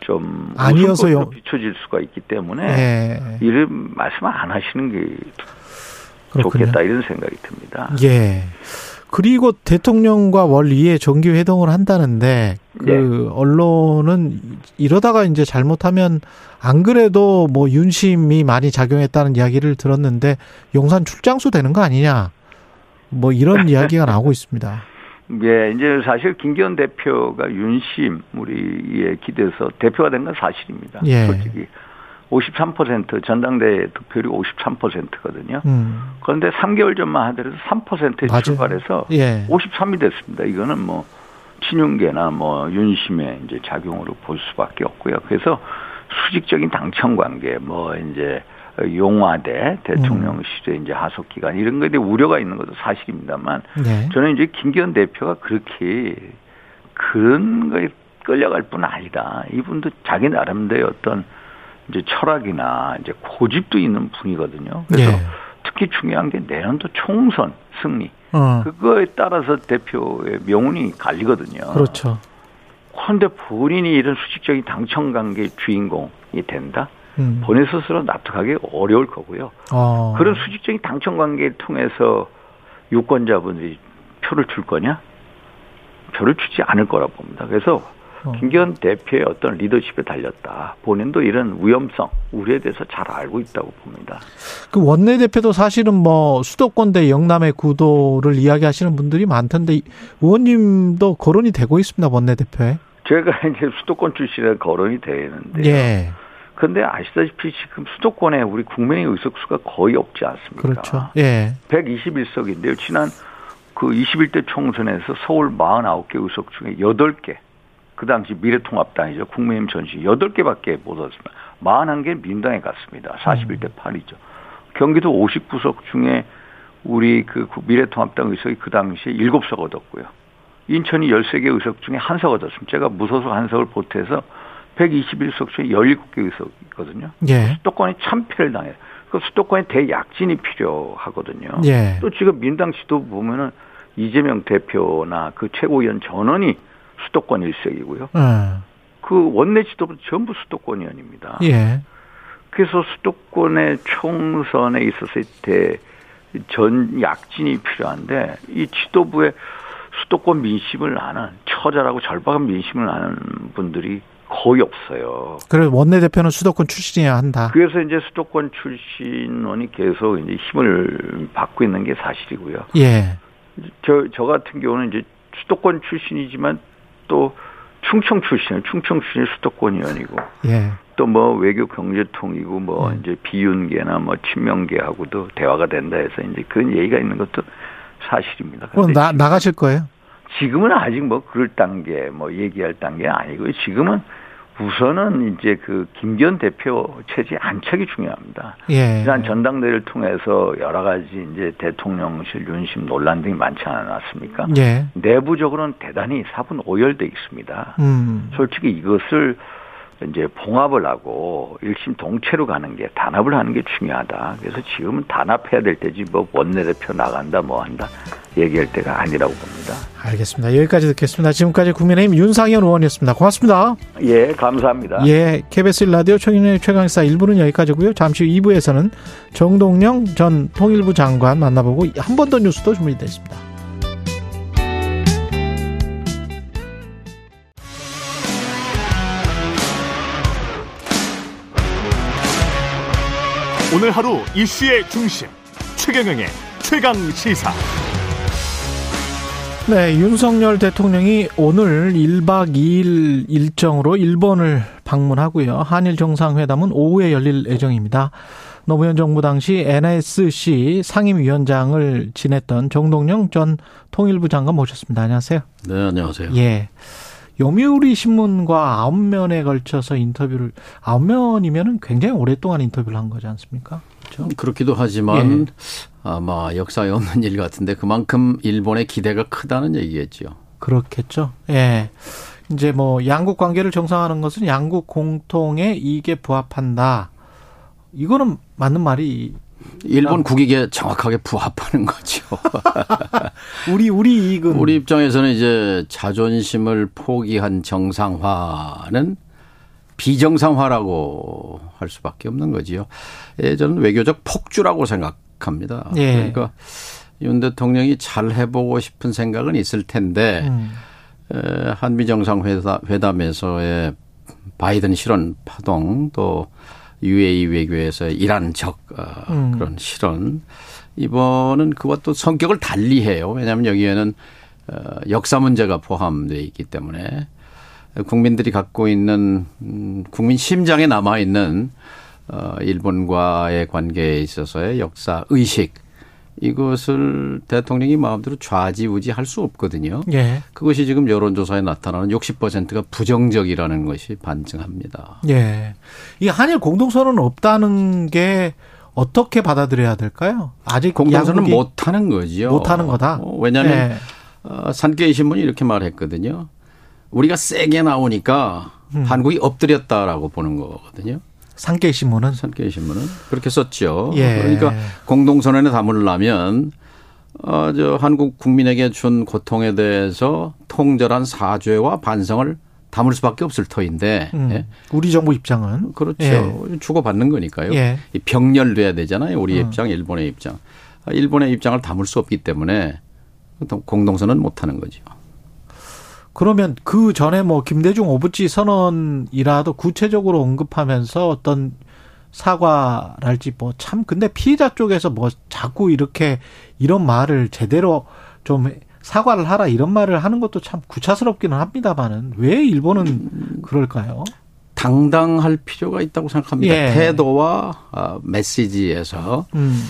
좀 아니어서요 비춰질 수가 있기 때문에 예. 이를 말씀 안 하시는 게 그렇군요. 좋겠다 이런 생각이 듭니다. 예. 그리고 대통령과 월 이 회 정기 회동을 한다는데 그 예. 언론은 이러다가 이제 잘못하면 안 그래도 뭐 윤심이 많이 작용했다는 이야기를 들었는데 용산 출장수 되는 거 아니냐? 뭐 이런 이야기가 나오고 있습니다. 예, 이제 사실 김기현 대표가 윤심 우리에 기대서 대표가 된 건 사실입니다. 예. 솔직히 오십삼 퍼센트 전당대회 득표율이 오십삼 퍼센트거든요. 음. 그런데 삼 개월 전만 하더라도 삼 퍼센트에 맞아요. 출발해서 예. 오십삼이 됐습니다. 이거는 뭐 친윤계나 뭐 윤심의 이제 작용으로 볼 수밖에 없고요. 그래서 수직적인 당청 관계, 뭐 이제 용화대 대통령실의 이제 하속 기간 이런 것에 대해 우려가 있는 것도 사실입니다만 네. 저는 이제 김기현 대표가 그렇게 그런 거에 끌려갈 뿐 아니다. 이분도 자기 나름대로 어떤 이제 철학이나 이제 고집도 있는 분이거든요. 그래서 네. 특히 중요한 게 내년도 총선 승리 어. 그거에 따라서 대표의 명운이 갈리거든요. 그렇죠. 그런데 본인이 이런 수직적인 당청 관계의 주인공이 된다. 음. 본인 스스로 납득하기 어려울 거고요. 어. 그런 수직적인 당청 관계를 통해서 유권자분들이 표를 줄 거냐? 표를 주지 않을 거라고 봅니다. 그래서 어. 김기현 대표의 어떤 리더십에 달렸다. 본인도 이런 위험성, 우려에 대해서 잘 알고 있다고 봅니다. 그 원내대표도 사실은 뭐 수도권 대 영남의 구도를 이야기하시는 분들이 많던데 의원님도 거론이 되고 있습니다. 원내대표에. 제가 이제 수도권 출신에 거론이 되는데요. 예. 근데 아시다시피 지금 수도권에 우리 국민의 의석수가 거의 없지 않습니까? 그렇죠. 예. 백이십일 석인데요. 지난 그 이십일 대 총선에서 서울 사십구 개 의석 중에 여덟 개. 그 당시 미래통합당이죠. 국민의힘 전시 여덟 개밖에 못 얻었습니다. 사십일 개 민당에 갔습니다. 사십일 대 팔이죠. 경기도 오십구 석 중에 우리 그 미래통합당 의석이 그 당시에 일곱 석 얻었고요. 인천이 열세 개 의석 중에 한 석 얻었습니다. 제가 무소속 한 석을 보태서 백이십일 석 중에 열일곱 개 의석이거든요. 예. 수도권이 참패를 당해요. 그 수도권에 대약진이 필요하거든요. 예. 또 지금 민당 지도 보면은 이재명 대표나 그 최고위원 전원이 수도권 일색이고요. 음. 그 원내 지도부는 전부 수도권 의원입니다. 예. 그래서 수도권의 총선에 있었을 때 전 약진이 필요한데 이 지도부에 수도권 민심을 아는 처절하고 절박한 민심을 아는 분들이 거의 없어요. 그래서 원내대표는 수도권 출신이어야 한다. 그래서 이제 수도권 출신원이 계속 이제 힘을 받고 있는 게 사실이고요. 예. 저, 저 같은 경우는 이제 수도권 출신이지만 또 충청 출신이에요. 충청 출신이 수도권위원이고. 예. 또 뭐 외교 경제통이고 뭐 음. 이제 비윤계나 뭐 친명계하고도 대화가 된다 해서 이제 그런 얘기가 있는 것도 사실입니다. 그럼 나, 나가실 거예요? 지금은 아직 뭐 그럴 단계, 뭐 얘기할 단계 아니고요. 지금은 우선은 이제 그 김기현 대표 체제 안착이 중요합니다. 예. 지난 전당대회를 통해서 여러 가지 이제 대통령실 윤심 논란 등이 많지 않았습니까? 예. 내부적으로는 대단히 사분 오열되어 있습니다. 음. 솔직히 이것을 이제 봉합을 하고 일심동체로 가는 게 단합을 하는 게 중요하다. 그래서 지금은 단합해야 될 때지 뭐 원내대표 나간다 뭐 한다 얘기할 때가 아니라고 봅니다. 알겠습니다. 여기까지 듣겠습니다. 지금까지 국민의힘 윤상현 의원이었습니다. 고맙습니다. 예, 감사합니다. 예, 케이비에스 일 라디오 최경영의 최강시사 일 부는 여기까지고요. 잠시 후 이 부에서는 정동영 전 통일부 장관 만나보고 한 번 더 뉴스도 준비되어 있습니다. 오늘 하루 이슈의 중심 최경영의 최강시사. 네, 윤석열 대통령이 오늘 일 박 이 일 일정으로 일본을 방문하고요. 한일 정상회담은 오후에 열릴 예정입니다. 노무현 정부 당시 엔에스씨 상임위원장을 지냈던 정동영 전 통일부 장관 모셨습니다. 안녕하세요. 네, 안녕하세요. 예. 요미우리 신문과 아홉 면에 걸쳐서 인터뷰를, 아홉 면이면 굉장히 오랫동안 인터뷰를 한 거지 않습니까? 그렇죠? 그렇기도 하지만 예. 아마 역사에 없는 일 같은데 그만큼 일본의 기대가 크다는 얘기겠죠. 그렇겠죠. 예. 이제 뭐 양국 관계를 정상화하는 것은 양국 공통의 이익에 부합한다. 이거는 맞는 말이 일본 국익에 정확하게 부합하는 거죠. 우리 우리 이익은 우리 입장에서는 이제 자존심을 포기한 정상화는 비정상화라고 할 수밖에 없는 거지요. 예, 저는 외교적 폭주라고 생각합니다. 예. 그러니까 윤 대통령이 잘 해보고 싶은 생각은 있을 텐데 음. 한미 정상회담에서의 바이든 실언 파동 또 유에이 외교에서의 이란 적 음. 그런 실언 이번은 그와 또 성격을 달리해요. 왜냐하면 여기에는 역사 문제가 포함되어 있기 때문에 국민들이 갖고 있는 국민 심장에 남아있는 일본과의 관계에 있어서의 역사 의식 이것을 대통령이 마음대로 좌지우지할 수 없거든요. 예. 그것이 지금 여론조사에 나타나는 육십 퍼센트가 부정적이라는 것이 반증합니다. 예. 이 한일 공동선언은 없다는 게 어떻게 받아들여야 될까요? 아직 공동선언 못하는 거지요. 못하는 거다. 왜냐하면 예. 산케이 신문이 이렇게 말했거든요. 우리가 세게 나오니까 음. 한국이 엎드렸다라고 보는 거거든요. 산케이 신문은? 산케이 신문은 그렇게 썼죠. 예. 그러니까 공동선언에 담으려면 어, 저 한국 국민에게 준 고통에 대해서 통절한 사죄와 반성을 담을 수밖에 없을 터인데. 음. 예. 우리 정부 입장은? 그렇죠. 예. 주고받는 거니까요. 예. 병렬돼야 되잖아요. 우리 음. 입장, 일본의 입장. 일본의 입장을 담을 수 없기 때문에 공동선언은 못하는 거죠. 그러면 그 전에 뭐 김대중 오부치 선언이라도 구체적으로 언급하면서 어떤 사과랄지 뭐 참 근데 피해자 쪽에서 뭐 자꾸 이렇게 이런 말을 제대로 좀 사과를 하라 이런 말을 하는 것도 참 구차스럽기는 합니다만은 왜 일본은 그럴까요? 당당할 필요가 있다고 생각합니다. 예. 태도와 메시지에서 음.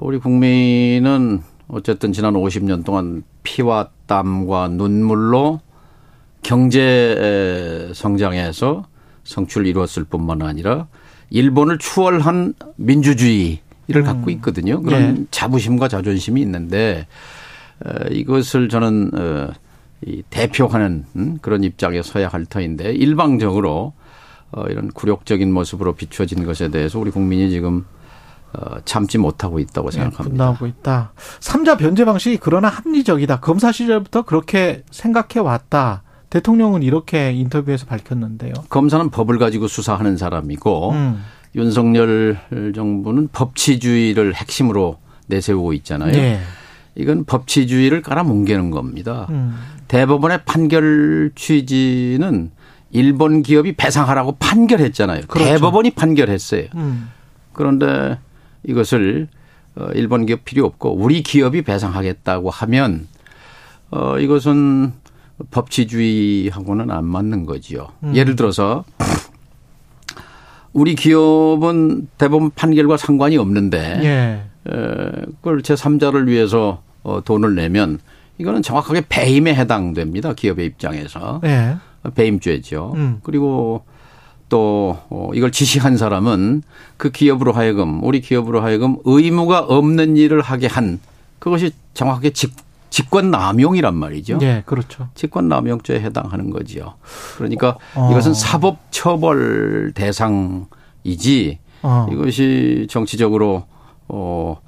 우리 국민은 어쨌든 지난 오십 년 동안 피와 땀과 눈물로 경제 성장에서 성취를 이루었을 뿐만 아니라 일본을 추월한 민주주의를 음. 갖고 있거든요. 그런 네. 자부심과 자존심이 있는데 이것을 저는 대표하는 그런 입장에 서야 할 터인데 일방적으로 이런 굴욕적인 모습으로 비춰진 것에 대해서 우리 국민이 지금 참지 못하고 있다고 생각합니다. 분노하고 있다. 삼자 변제 방식이 그러나 합리적이다. 검사 시절부터 그렇게 생각해왔다. 대통령은 이렇게 인터뷰에서 밝혔는데요. 검사는 법을 가지고 수사하는 사람이고 음. 윤석열 정부는 법치주의를 핵심으로 내세우고 있잖아요. 네. 이건 법치주의를 깔아뭉개는 겁니다. 음. 대법원의 판결 취지는 일본 기업이 배상하라고 판결했잖아요. 그렇죠. 대법원이 판결했어요. 음. 그런데 이것을 일본 기업 필요 없고 우리 기업이 배상하겠다고 하면 어 이것은 법치주의하고는 안 맞는 거지요. 음. 예를 들어서 우리 기업은 대법원 판결과 상관이 없는데 예. 그걸 제삼자를 위해서 돈을 내면 이거는 정확하게 배임에 해당됩니다. 기업의 입장에서. 예. 배임죄죠. 음. 그리고 또 이걸 지시한 사람은 그 기업으로 하여금 우리 기업으로 하여금 의무가 없는 일을 하게 한 그것이 정확하게 직, 직권남용이란 말이죠. 네, 그렇죠. 직권남용죄에 해당하는 거죠. 그러니까 어. 이것은 사법처벌 대상이지 어. 이것이 정치적으로 어,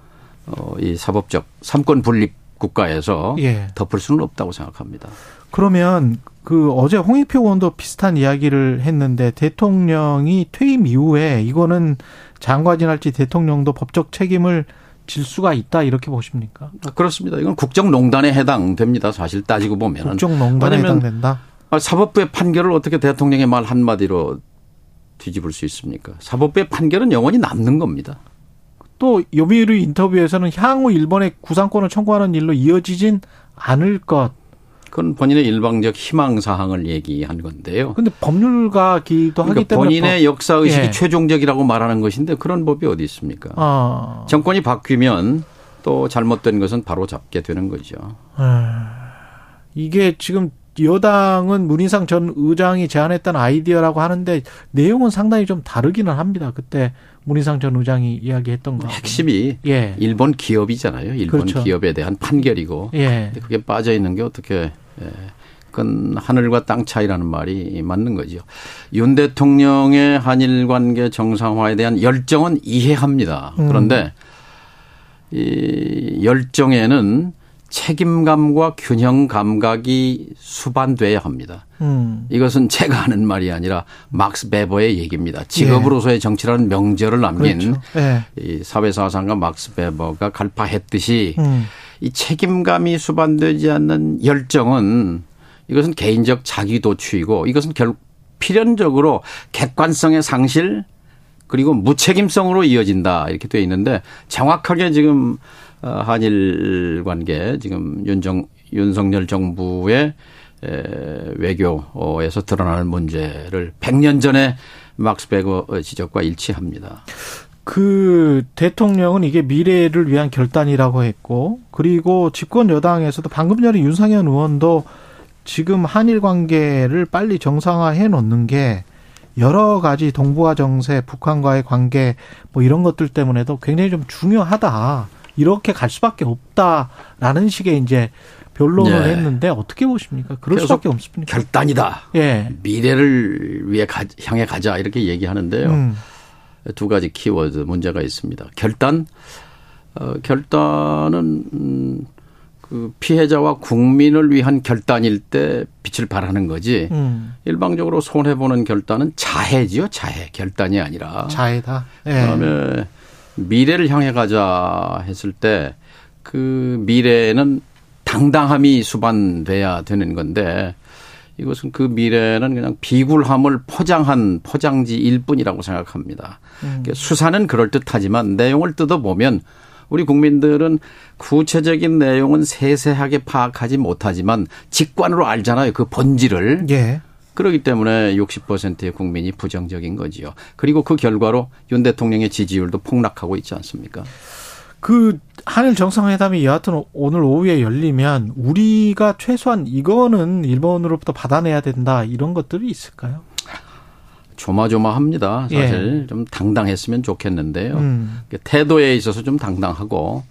어, 이 사법적 삼권 분립 국가에서 예. 덮을 수는 없다고 생각합니다. 그러면 그 어제 홍익표 의원도 비슷한 이야기를 했는데 대통령이 퇴임 이후에 이거는 장관이랄지 대통령도 법적 책임을 질 수가 있다 이렇게 보십니까? 그렇습니다. 이건 국정농단에 해당됩니다. 사실 따지고 보면. 국정농단에 해당된다? 사법부의 판결을 어떻게 대통령의 말 한마디로 뒤집을 수 있습니까? 사법부의 판결은 영원히 남는 겁니다. 또 요미우리 인터뷰에서는 향후 일본의 구상권을 청구하는 일로 이어지진 않을 것. 그건 본인의 일방적 희망사항을 얘기한 건데요. 그런데 법률가기도 하기 그러니까 때문에. 본인의 역사의식이 예. 최종적이라고 말하는 것인데 그런 법이 어디 있습니까? 아. 정권이 바뀌면 또 잘못된 것은 바로 잡게 되는 거죠. 아. 이게 지금 여당은 문인상 전 의장이 제안했던 아이디어라고 하는데 내용은 상당히 좀 다르기는 합니다. 그때 문인상 전 의장이 이야기했던 거. 핵심이 예. 일본 기업이잖아요. 일본 그렇죠. 기업에 대한 판결이고. 예. 그게 빠져 있는 게 어떻게. 예. 그건 하늘과 땅 차이라는 말이 맞는 거죠. 윤 대통령의 한일 관계 정상화에 대한 열정은 이해합니다. 그런데 이 열정에는 책임감과 균형 감각이 수반돼야 합니다. 음. 이것은 제가 하는 말이 아니라 막스 베버의 얘기입니다. 직업으로서의 정치라는 명제를 남긴 그렇죠. 예. 이 사회사상가 막스 베버가 갈파했듯이 음. 이 책임감이 수반되지 않는 열정은 이것은 개인적 자기도취이고 이것은 결국 필연적으로 객관성의 상실 그리고 무책임성으로 이어진다 이렇게 되어 있는데 정확하게 지금 한일 관계 지금 윤정, 윤석열 정부의 외교에서 드러나는 문제를 백 년 전에 막스 베거 지적과 일치합니다. 그 대통령은 이게 미래를 위한 결단이라고 했고 그리고 집권 여당에서도 방금 전에 윤상현 의원도 지금 한일 관계를 빨리 정상화해 놓는 게 여러 가지 동북아 정세, 북한과의 관계 뭐 이런 것들 때문에도 굉장히 좀 중요하다. 이렇게 갈 수밖에 없다라는 식의 이제 변론을 네. 했는데 어떻게 보십니까? 그럴 수밖에 없습니까? 결단이다. 예. 미래를 위해 가, 향해 가자 이렇게 얘기하는데요. 음. 두 가지 키워드 문제가 있습니다. 결단, 어, 결단은 음, 그 피해자와 국민을 위한 결단일 때 빛을 발하는 거지. 음. 일방적으로 손해 보는 결단은 자해지요, 자해. 결단이 아니라 자해다. 예. 그다음에 미래를 향해 가자 했을 때 그 미래에는 당당함이 수반돼야 되는 건데 이것은 그 미래는 그냥 비굴함을 포장한 포장지일 뿐이라고 생각합니다. 음. 수사는 그럴듯하지만 내용을 뜯어보면 우리 국민들은 구체적인 내용은 세세하게 파악하지 못하지만 직관으로 알잖아요. 그 본질을. 예. 그렇기 때문에 육십 퍼센트의 국민이 부정적인 거지요. 그리고 그 결과로 윤 대통령의 지지율도 폭락하고 있지 않습니까? 그 한일 정상회담이 여하튼 오늘 오후에 열리면 우리가 최소한 이거는 일본으로부터 받아내야 된다 이런 것들이 있을까요? 조마조마합니다. 사실 예. 좀 당당했으면 좋겠는데요. 음. 태도에 있어서 좀 당당하고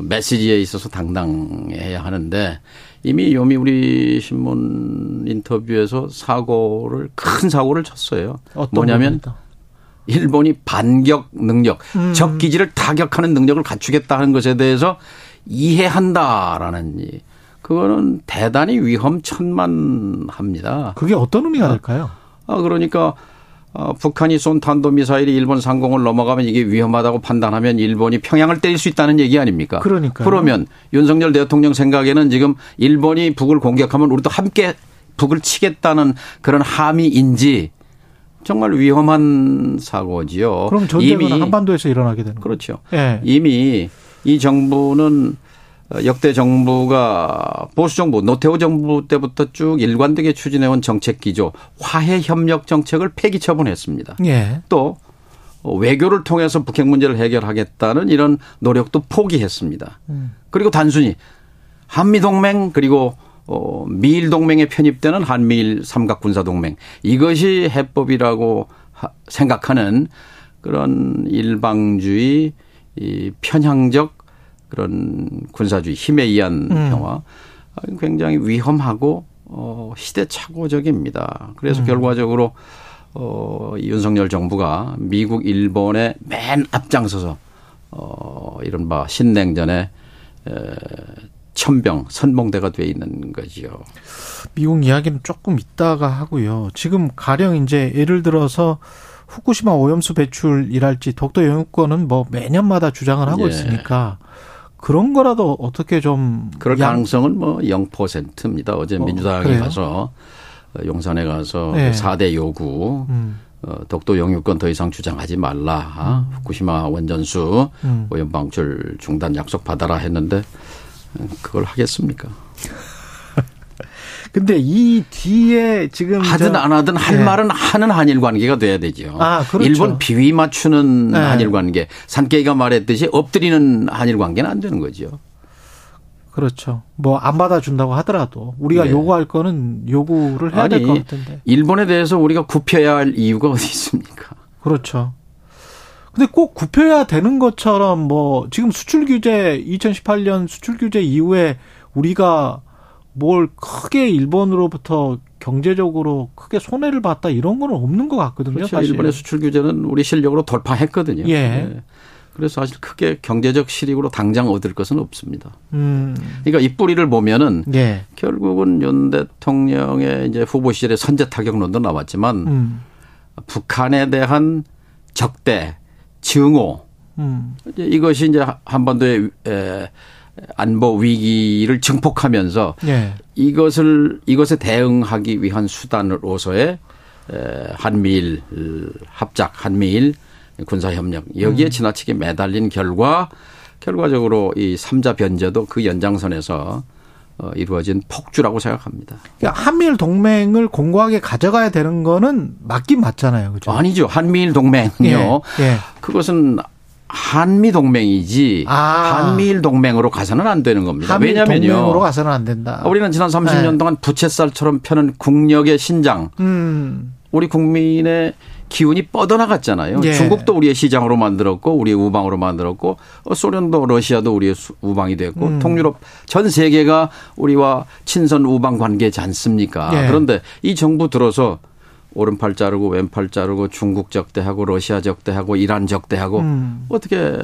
메시지에 있어서 당당해야 하는데 이미 요미우리 신문 인터뷰에서 사고를 큰 사고를 쳤어요. 뭐냐면 겁니다. 일본이 반격 능력, 음. 적기지를 타격하는 능력을 갖추겠다는 것에 대해서 이해한다라는 이 그거는 대단히 위험천만합니다. 그게 어떤 의미가 될까요? 아 그러니까 어, 북한이 쏜 탄도미사일이 일본 상공을 넘어가면 이게 위험하다고 판단하면 일본이 평양을 때릴 수 있다는 얘기 아닙니까? 그러니까 그러면 윤석열 대통령 생각에는 지금 일본이 북을 공격하면 우리도 함께 북을 치겠다는 그런 함의인지 정말 위험한 사고지요. 그럼 전쟁은 한반도에서 일어나게 되는 거죠. 그렇죠. 네. 이미 이 정부는 역대 정부가 보수정부 노태우 정부 때부터 쭉 일관되게 추진해온 정책기조 화해협력 정책을 폐기 처분했습니다. 예. 또 외교를 통해서 북핵 문제를 해결하겠다는 이런 노력도 포기했습니다. 음. 그리고 단순히 한미동맹 그리고 미일동맹에 편입되는 한미일 삼각군사동맹 이것이 해법이라고 생각하는 그런 일방주의 편향적 그런 군사주의, 힘에 의한 평화 음. 굉장히 위험하고 어, 시대착오적입니다. 그래서 음. 결과적으로 어, 윤석열 정부가 미국, 일본의 맨 앞장서서 어, 이른바 신냉전에 에, 천병, 선봉대가 돼 있는 거지요. 미국 이야기는 조금 있다가 하고요. 지금 가령 이제 예를 들어서 후쿠시마 오염수 배출이랄지 독도 영유권은 뭐 매년마다 주장을 하고 예. 있으니까. 그런 거라도 어떻게 좀. 그럴 양... 가능성은 뭐 영 퍼센트입니다. 어제 어, 민주당에 그래요? 가서 용산에 가서 네. 사 대 요구 음. 어, 독도 영유권 더 이상 주장하지 말라. 음. 후쿠시마 원전수 음. 오염방출 중단 약속받아라 했는데 그걸 하겠습니까? 근데 이 뒤에 지금. 하든 안 하든 할 네. 말은 하는 한일 관계가 돼야 되죠. 아, 그렇죠. 일본 비위 맞추는 네. 한일 관계. 산케이가 말했듯이 엎드리는 한일 관계는 안 되는 거죠. 그렇죠. 뭐 안 받아준다고 하더라도 우리가 네. 요구할 거는 요구를 해야 될 것 같은데. 일본에 대해서 우리가 굽혀야 할 이유가 어디 있습니까? 그렇죠. 근데 꼭 굽혀야 되는 것처럼 뭐 지금 수출 규제 이천십팔 년 수출 규제 이후에 우리가 뭘 크게 일본으로부터 경제적으로 크게 손해를 봤다 이런 건 없는 것 같거든요. 그렇죠. 사실. 일본의 수출 규제는 우리 실력으로 돌파했거든요. 예. 네. 그래서 사실 크게 경제적 실익으로 당장 얻을 것은 없습니다. 음. 그러니까 이 뿌리를 보면은 예. 결국은 윤 대통령의 이제 후보 시절에 선제 타격론도 나왔지만 음. 북한에 대한 적대, 증오 음. 이제 이것이 이제 한반도의 안보 위기를 증폭하면서 예. 이것을 이것에 대응하기 위한 수단으로서의 한미일 합작, 한미일 군사협력 여기에 지나치게 매달린 결과 결과적으로 이 삼자 변제도 그 연장선에서 이루어진 폭주라고 생각합니다. 그러니까 한미일 동맹을 공고하게 가져가야 되는 거는 맞긴 맞잖아요. 그렇죠? 아니죠. 한미일 동맹요. 예, 예. 그것은 한미 동맹이지 아. 한미일 동맹으로 가서는 안 되는 겁니다. 왜냐면요. 동맹으로 가서는 안 된다. 우리는 지난 삼십 년 네. 동안 부채살처럼 펴는 국력의 신장. 음. 우리 국민의 기운이 뻗어나갔잖아요. 예. 중국도 우리의 시장으로 만들었고 우리의 우방으로 만들었고 소련도 러시아도 우리의 우방이 됐고 음. 동유럽 전 세계가 우리와 친선 우방 관계지 않습니까. 예. 그런데 이 정부 들어서 오른팔 자르고 왼팔 자르고 중국 적대하고 러시아 적대하고 이란 적대하고 음. 어떻게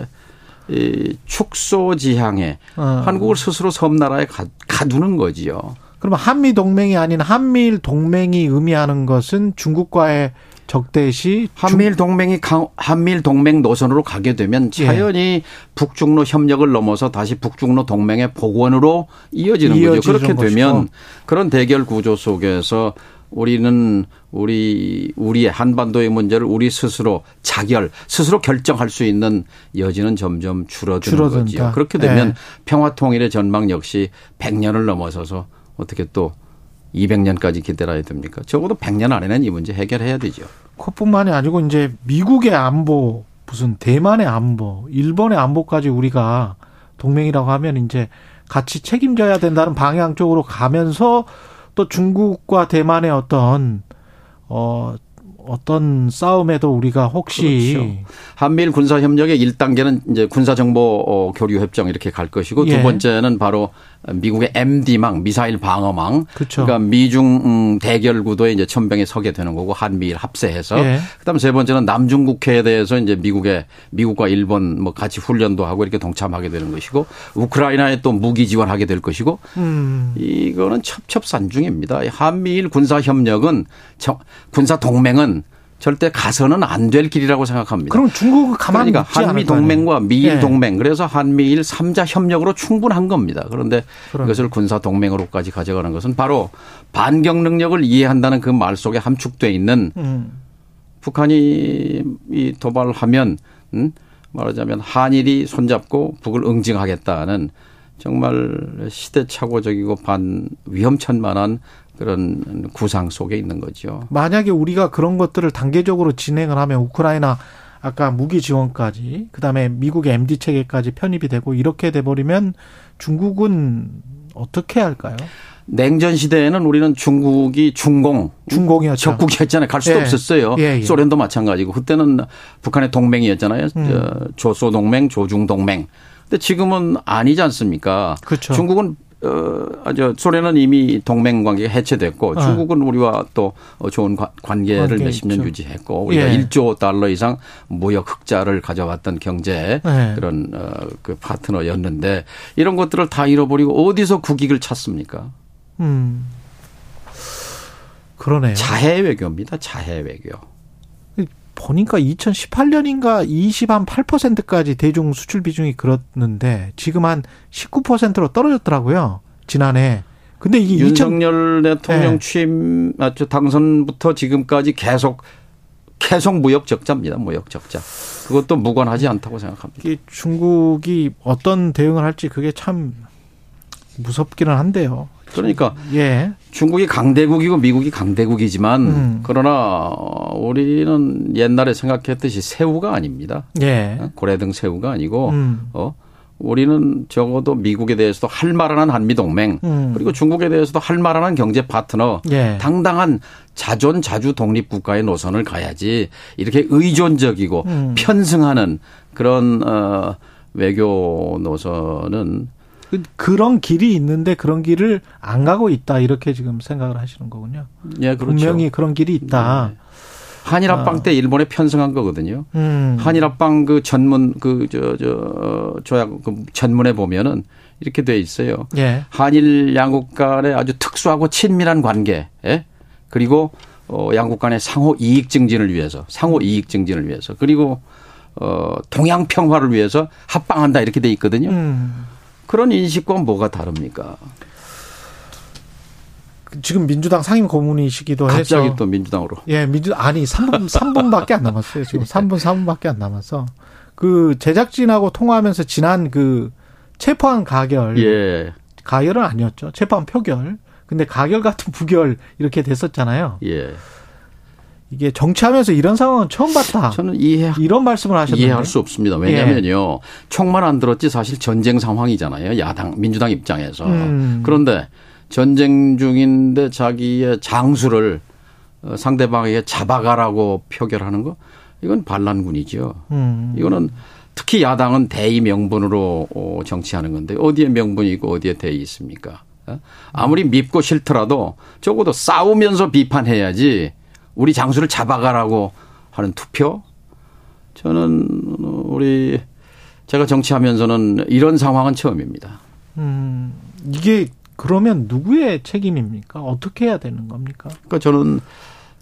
이 축소지향에 어. 한국을 스스로 섬나라에 가두는 거지요. 그럼 한미동맹이 아닌 한미일 동맹이 의미하는 것은 중국과의 적대시 한미일 동맹이 강, 한미일 동맹 노선으로 가게 되면 자연히 예. 북중로 협력을 넘어서 다시 북중로 동맹의 복원으로 이어지는 거죠. 그렇게 되면 것이고. 그런 대결 구조 속에서 우리는 우리 우리의 한반도의 문제를 우리 스스로 자결, 스스로 결정할 수 있는 여지는 점점 줄어드는 줄어든다. 거지요. 그렇게 되면 예. 평화 통일의 전망 역시 백 년을 넘어서서 어떻게 또 이백 년까지 기다려야 됩니까? 적어도 백 년 안에는 이 문제 해결해야 되죠. 그뿐만이 아니고 이제 미국의 안보, 무슨 대만의 안보, 일본의 안보까지 우리가 동맹이라고 하면 이제 같이 책임져야 된다는 방향 쪽으로 가면서 또 중국과 대만의 어떤 어 어떤 싸움에도 우리가 혹시 그렇죠. 한미일 군사 협력의 일 단계는 이제 군사 정보 교류 협정 이렇게 갈 것이고 예. 두 번째는 바로 미국의 엠디망 미사일 방어망 그렇죠. 그러니까 미중 대결 구도에 이제 천병에 서게 되는 거고 한미일 합세해서 예. 그다음 세 번째는 남중 국해에 대해서 이제 미국의 미국과 일본 뭐 같이 훈련도 하고 이렇게 동참하게 되는 것이고 우크라이나에 또 무기 지원하게 될 것이고 음. 이거는 첩첩산중입니다. 한미일 군사 협력은 군사 동맹은 절대 가서는 안 될 길이라고 생각합니다. 그럼 중국은 가만히 그러니까 있지 않을까요? 한미동맹과 미일 네. 동맹 그래서 한미일 삼자 협력으로 충분한 겁니다. 그런데 그럼. 이것을 군사동맹으로까지 가져가는 것은 바로 반격 능력을 이해한다는 그 말 속에 함축되어 있는 음. 북한이 이 도발하면 음? 말하자면 한일이 손잡고 북을 응징하겠다는 정말 시대착오적이고 반 위험천만한 그런 구상 속에 있는 거죠. 만약에 우리가 그런 것들을 단계적으로 진행을 하면 우크라이나 아까 무기 지원까지 그다음에 미국의 엠디 체계까지 편입이 되고 이렇게 돼버리면 중국은 어떻게 할까요? 냉전 시대에는 우리는 중국이 중공, 중공이었죠. 적국이었잖아요. 갈 수도 예. 없었어요. 예, 예. 소련도 마찬가지고 그때는 북한의 동맹이었잖아요. 음. 조소동맹, 조중동맹. 근데 지금은 아니지 않습니까? 그렇죠. 중국은 어, 아주 소련은 이미 동맹 관계가 해체됐고 네. 중국은 우리와 또 좋은 관계를 몇십 년 유지했고 우리가 예. 일조 달러 이상 무역 흑자를 가져왔던 경제 네. 그런 어, 그 파트너였는데 이런 것들을 다 잃어버리고 어디서 국익을 찾습니까? 음. 그러네요. 자해 외교입니다. 자해 외교. 보니까 이천십팔 년인가 이십 한 팔 퍼센트까지 대중 수출 비중이 그렇는데 지금 한 십구 퍼센트로 떨어졌더라고요. 지난해. 근데 이게 윤석열 이천... 대통령 네. 취임 당선부터 지금까지 계속 계속 무역 적자입니다. 무역 적자. 그것도 무관하지 않다고 생각합니다. 중국이 어떤 대응을 할지 그게 참 무섭기는 한데요. 그러니까 예. 중국이 강대국이고 미국이 강대국이지만 음. 그러나 우리는 옛날에 생각했듯이 새우가 아닙니다. 예. 고래등 새우가 아니고 음. 어? 우리는 적어도 미국에 대해서도 할 만한 한미동맹 음. 그리고 중국에 대해서도 할 만한 경제 파트너 예. 당당한 자존 자주 독립 국가의 노선을 가야지 이렇게 의존적이고 음. 편승하는 그런 어, 외교 노선은 그런 길이 있는데 그런 길을 안 가고 있다 이렇게 지금 생각을 하시는 거군요. 예, 그렇죠. 분명히 그런 길이 있다. 네. 한일합방 아. 때 일본에 편승한 거거든요. 음. 한일합방 그 전문 그 저 저 조약 그 전문에 보면은 이렇게 돼 있어요. 예. 한일 양국 간의 아주 특수하고 친밀한 관계, 예? 그리고 어, 양국 간의 상호 이익 증진을 위해서, 상호 이익 증진을 위해서, 그리고 어, 동양 평화를 위해서 합방한다 이렇게 돼 있거든요. 음. 그런 인식과 뭐가 다릅니까? 지금 민주당 상임 고문이시기도 해서 갑자기 또 민주당으로. 예, 민주 아니 삼 분 삼 분밖에 안 남았어요. 지금 삼 분 사 분밖에 안 남아서 그 제작진하고 통화하면서 지난 그 체포한 가결, 예. 가결은 아니었죠. 체포한 표결. 근데 가결 같은 부결 이렇게 됐었잖아요. 예. 이게 정치하면서 이런 상황은 처음 봤다. 저는 이해 이런 말씀을 하셨는데 이해할 수 없습니다. 왜냐하면요, 예. 총만 안 들었지 사실 전쟁 상황이잖아요. 야당 민주당 입장에서 음. 그런데. 전쟁 중인데 자기의 장수를 상대방에게 잡아가라고 표결하는 거 이건 반란군이죠. 음. 이거는 특히 야당은 대의 명분으로 정치하는 건데 어디에 명분이 있고 어디에 대의 있습니까? 아무리 밉고 싫더라도 적어도 싸우면서 비판해야지 우리 장수를 잡아가라고 하는 투표? 저는 우리 제가 정치하면서는 이런 상황은 처음입니다. 음. 이게 그러면 누구의 책임입니까? 어떻게 해야 되는 겁니까? 그러니까 저는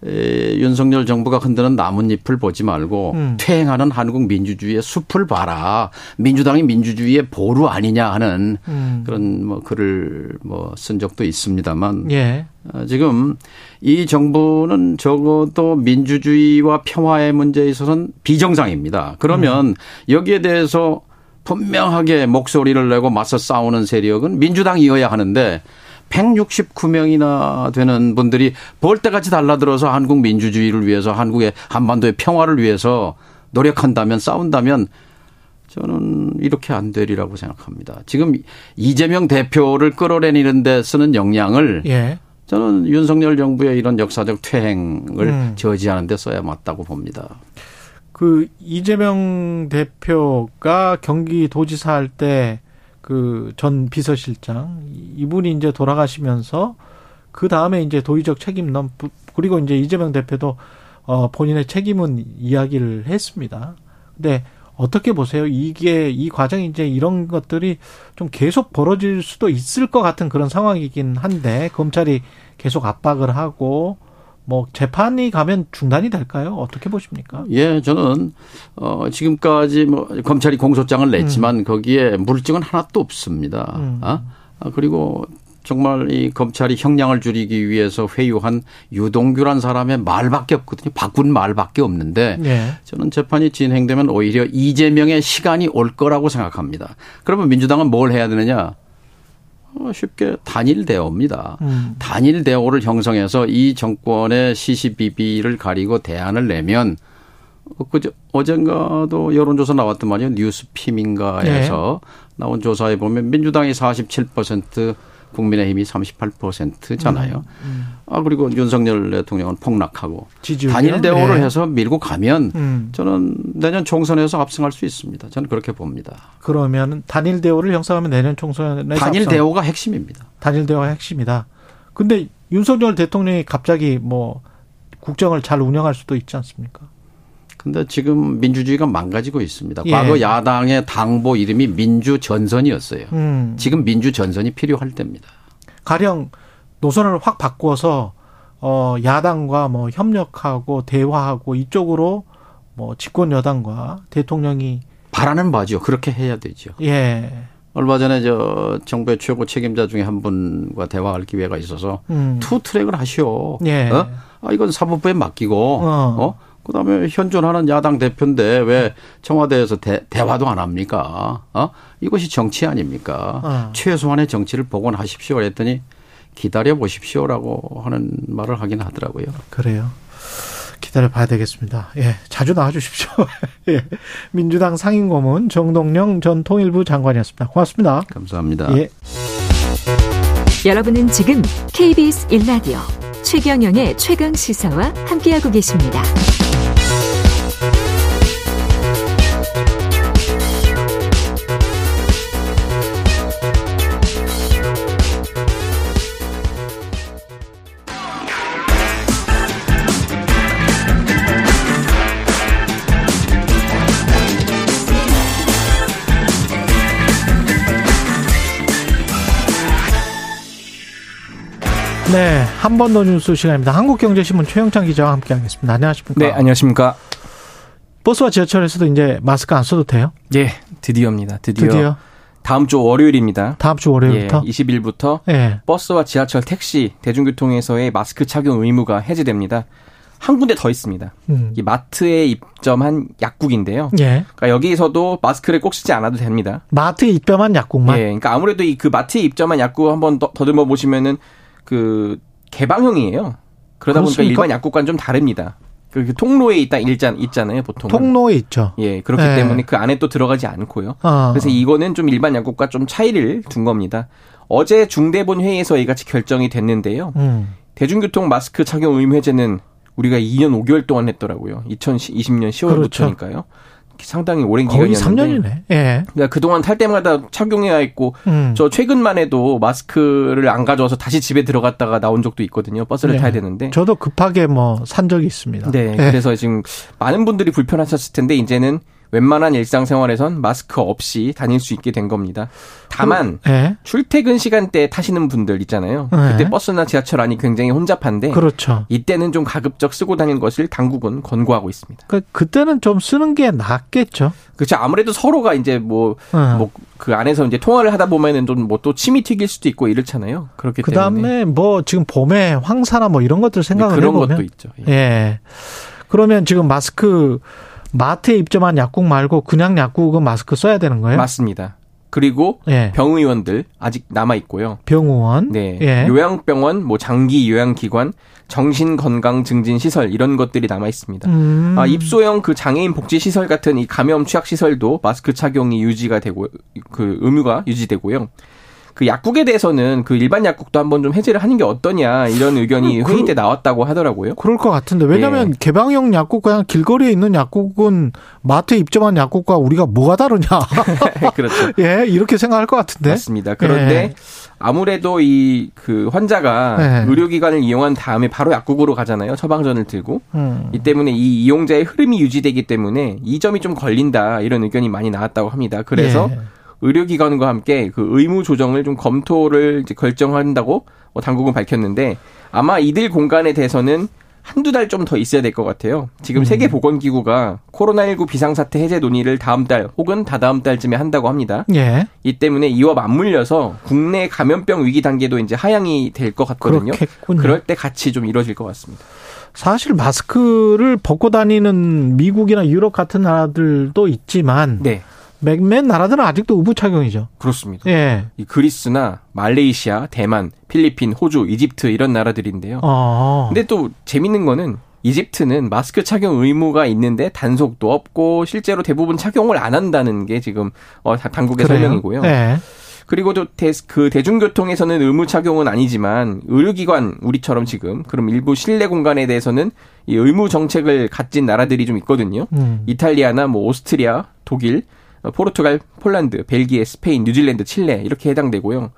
윤석열 정부가 흔드는 나뭇잎을 보지 말고 음. 퇴행하는 한국 민주주의의 숲을 봐라. 민주당이 민주주의의 보루 아니냐 하는 음. 그런 뭐 글을 뭐 쓴 적도 있습니다만 예. 지금 이 정부는 적어도 민주주의와 평화의 문제에 있어서는 비정상입니다. 그러면 음. 여기에 대해서 분명하게 목소리를 내고 맞서 싸우는 세력은 민주당이어야 하는데 백육십구 명이나 되는 분들이 벌떼같이 달라들어서 한국 민주주의를 위해서 한국의 한반도의 평화를 위해서 노력한다면 싸운다면 저는 이렇게 안 되리라고 생각합니다. 지금 이재명 대표를 끌어내리는 데 쓰는 역량을 예. 저는 윤석열 정부의 이런 역사적 퇴행을 음. 저지하는 데 써야 맞다고 봅니다. 그 이재명 대표가 경기도지사 할 때 그 전 비서실장 이분이 이제 돌아가시면서 그 다음에 이제 도의적 책임론 그리고 이제 이재명 대표도 어 본인의 책임은 이야기를 했습니다. 근데 어떻게 보세요? 이게 이 과정이 이제 이런 것들이 좀 계속 벌어질 수도 있을 것 같은 그런 상황이긴 한데 검찰이 계속 압박을 하고. 뭐 재판이 가면 중단이 될까요? 어떻게 보십니까? 예, 저는 어 지금까지 뭐 검찰이 공소장을 냈지만 음. 거기에 물증은 하나도 없습니다. 음. 아? 아 그리고 정말 이 검찰이 형량을 줄이기 위해서 회유한 유동규란 사람의 말밖에 없거든요. 바꾼 말밖에 없는데 네. 저는 재판이 진행되면 오히려 이재명의 시간이 올 거라고 생각합니다. 그러면 민주당은 뭘 해야 되느냐? 쉽게 단일 대오입니다. 음. 단일 대오를 형성해서 이 정권의 시시비비를 가리고 대안을 내면 그저 어젠가도 여론조사 나왔던 말이에요. 뉴스피밍가에서 네. 나온 조사에 보면 민주당이 사십칠 퍼센트 국민의힘이 삼십팔 퍼센트잖아요. 음. 음. 아 그리고 윤석열 대통령은 폭락하고 지지율이요? 단일 대오를 네. 해서 밀고 가면 음. 저는 내년 총선에서 압승할 수 있습니다. 저는 그렇게 봅니다. 그러면 단일 대오를 형성하면 내년 총선에서 단일 압승. 대오가 핵심입니다. 단일 대오가 핵심이다. 그런데 윤석열 대통령이 갑자기 뭐 국정을 잘 운영할 수도 있지 않습니까? 근데 지금 민주주의가 망가지고 있습니다. 예. 과거 야당의 당보 이름이 민주전선이었어요. 음. 지금 민주전선이 필요할 때입니다. 가령 노선을 확 바꿔서 어 야당과 뭐 협력하고 대화하고 이쪽으로 뭐 집권 여당과 대통령이 바라는 바죠. 그렇게 해야 되죠. 예. 얼마 전에 저 정부의 최고 책임자 중에 한 분과 대화할 기회가 있어서 음. 투 트랙을 하시오. 예. 어? 아 이건 사법부에 맡기고 어. 어? 그다음에 현존하는 야당 대표인데 왜 청와대에서 대, 대화도 안 합니까? 어? 이것이 정치 아닙니까? 아. 최소한의 정치를 복원하십시오 그랬더니 기다려보십시오라고 하는 말을 하긴 하더라고요. 그래요. 기다려봐야 되겠습니다. 예, 자주 나와주십시오. 예, 민주당 상임고문 정동영 전 통일부 장관이었습니다. 고맙습니다. 감사합니다. 예. 여러분은 지금 케이비에스 일 라디오 최경영의 최강시사와 함께하고 계십니다. 네, 한 번 더 뉴스 시간입니다. 한국경제신문 최영찬 기자와 함께하겠습니다. 안녕하십니까? 네, 안녕하십니까? 버스와 지하철에서도 이제 마스크 안 써도 돼요? 예, 드디어입니다. 드디어. 드디어. 다음 주 월요일입니다. 다음 주 월요일부터? 예, 이십일부터 예. 버스와 지하철, 택시, 대중교통에서의 마스크 착용 의무가 해제됩니다. 한 군데 더 있습니다. 음. 이 마트에 입점한 약국인데요. 예. 그러니까 여기에서도 마스크를 꼭 쓰지 않아도 됩니다. 마트에 입점한 약국만? 예, 그러니까 아무래도 이 그 마트에 입점한 약국 한번 더듬어 보시면은 그 개방형이에요. 그러다 그렇습니까? 보니까 일반 약국과는 좀 다릅니다. 그 통로에 있다 일잔 있잖아요, 보통. 통로에 있죠. 예, 그렇기 네. 때문에 그 안에 또 들어가지 않고요. 어. 그래서 이거는 좀 일반 약국과 좀 차이를 둔 겁니다. 어제 중대본 회의에서 이같이 결정이 됐는데요. 음. 대중교통 마스크 착용 의무 해제는 우리가 이 년 오 개월 동안 했더라고요. 이천이십 년 시월부터니까요. 그렇죠. 상당히 오랜 기간이었는데. 거의 삼 년이네. 예. 그러니까 그동안 탈 때마다 착용해야 했고 음. 저 최근만 해도 마스크를 안 가져와서 다시 집에 들어갔다가 나온 적도 있거든요. 버스를 네. 타야 되는데. 저도 급하게 뭐 산 적이 있습니다. 네. 예. 그래서 지금 많은 분들이 불편하셨을 텐데 이제는 웬만한 일상생활에선 마스크 없이 다닐 수 있게 된 겁니다. 다만 예. 출퇴근 시간대에 타시는 분들 있잖아요. 예. 그때 버스나 지하철 안이 굉장히 혼잡한데 그렇죠. 이때는 좀 가급적 쓰고 다니는 것을 당국은 권고하고 있습니다. 그, 그때는 좀 쓰는 게 낫겠죠. 그렇죠. 아무래도 서로가 이제 뭐, 예. 뭐 그 안에서 이제 통화를 하다 보면은 좀 뭐 또 침이 튀길 수도 있고 이렇잖아요. 그렇기 때문에. 그다음에 뭐 지금 봄에 황사나 뭐 이런 것들 생각을 해보면. 그런 것도 있죠. 예. 예. 그러면 지금 마스크. 마트에 입점한 약국 말고 그냥 약국은 마스크 써야 되는 거예요? 맞습니다. 그리고 예. 병의원들 아직 남아 있고요. 병의원, 네, 예. 요양병원, 뭐 장기 요양기관, 정신건강증진시설 이런 것들이 남아 있습니다. 음. 아, 입소형 그 장애인 복지시설 같은 이 감염 취약시설도 마스크 착용이 유지가 되고 그 의무가 유지되고요. 그 약국에 대해서는 그 일반 약국도 한번 좀 해제를 하는 게 어떠냐 이런 의견이 그, 회의 때 나왔다고 하더라고요. 그럴 것 같은데 왜냐하면 예. 개방형 약국 그냥 길거리에 있는 약국은 마트에 입점한 약국과 우리가 뭐가 다르냐. 그렇죠. 예, 이렇게 생각할 것 같은데. 맞습니다. 그런데 예. 아무래도 이 그 환자가 예. 의료기관을 이용한 다음에 바로 약국으로 가잖아요. 처방전을 들고 음. 이 때문에 이 이용자의 흐름이 유지되기 때문에 이 점이 좀 걸린다 이런 의견이 많이 나왔다고 합니다. 그래서. 예. 의료기관과 함께 그 의무 조정을 좀 검토를 이제 결정한다고 당국은 밝혔는데 아마 이들 공간에 대해서는 한두 달 좀 더 있어야 될 것 같아요. 지금 음. 세계보건기구가 코로나십구 비상사태 해제 논의를 다음 달 혹은 다다음 달쯤에 한다고 합니다. 예. 이 때문에 이와 맞물려서 국내 감염병 위기 단계도 이제 하향이 될 것 같거든요. 그렇겠군요. 그럴 때 같이 좀 이뤄질 것 같습니다. 사실 마스크를 벗고 다니는 미국이나 유럽 같은 나라들도 있지만 네. 몇몇 나라들은 아직도 의무 착용이죠. 그렇습니다. 예. 이 그리스나 말레이시아, 대만, 필리핀, 호주, 이집트 이런 나라들인데요. 어. 근데 또 재밌는 거는 이집트는 마스크 착용 의무가 있는데 단속도 없고 실제로 대부분 착용을 안 한다는 게 지금 어 당국의 그래요? 설명이고요. 예. 그리고 또 그 대중교통에서는 의무 착용은 아니지만 의료기관 우리처럼 지금 그럼 일부 실내 공간에 대해서는 이 의무 정책을 갖진 나라들이 좀 있거든요. 음. 이탈리아나 뭐 오스트리아, 독일 포르투갈, 폴란드, 벨기에, 스페인, 뉴질랜드, 칠레 이렇게 해당되고요.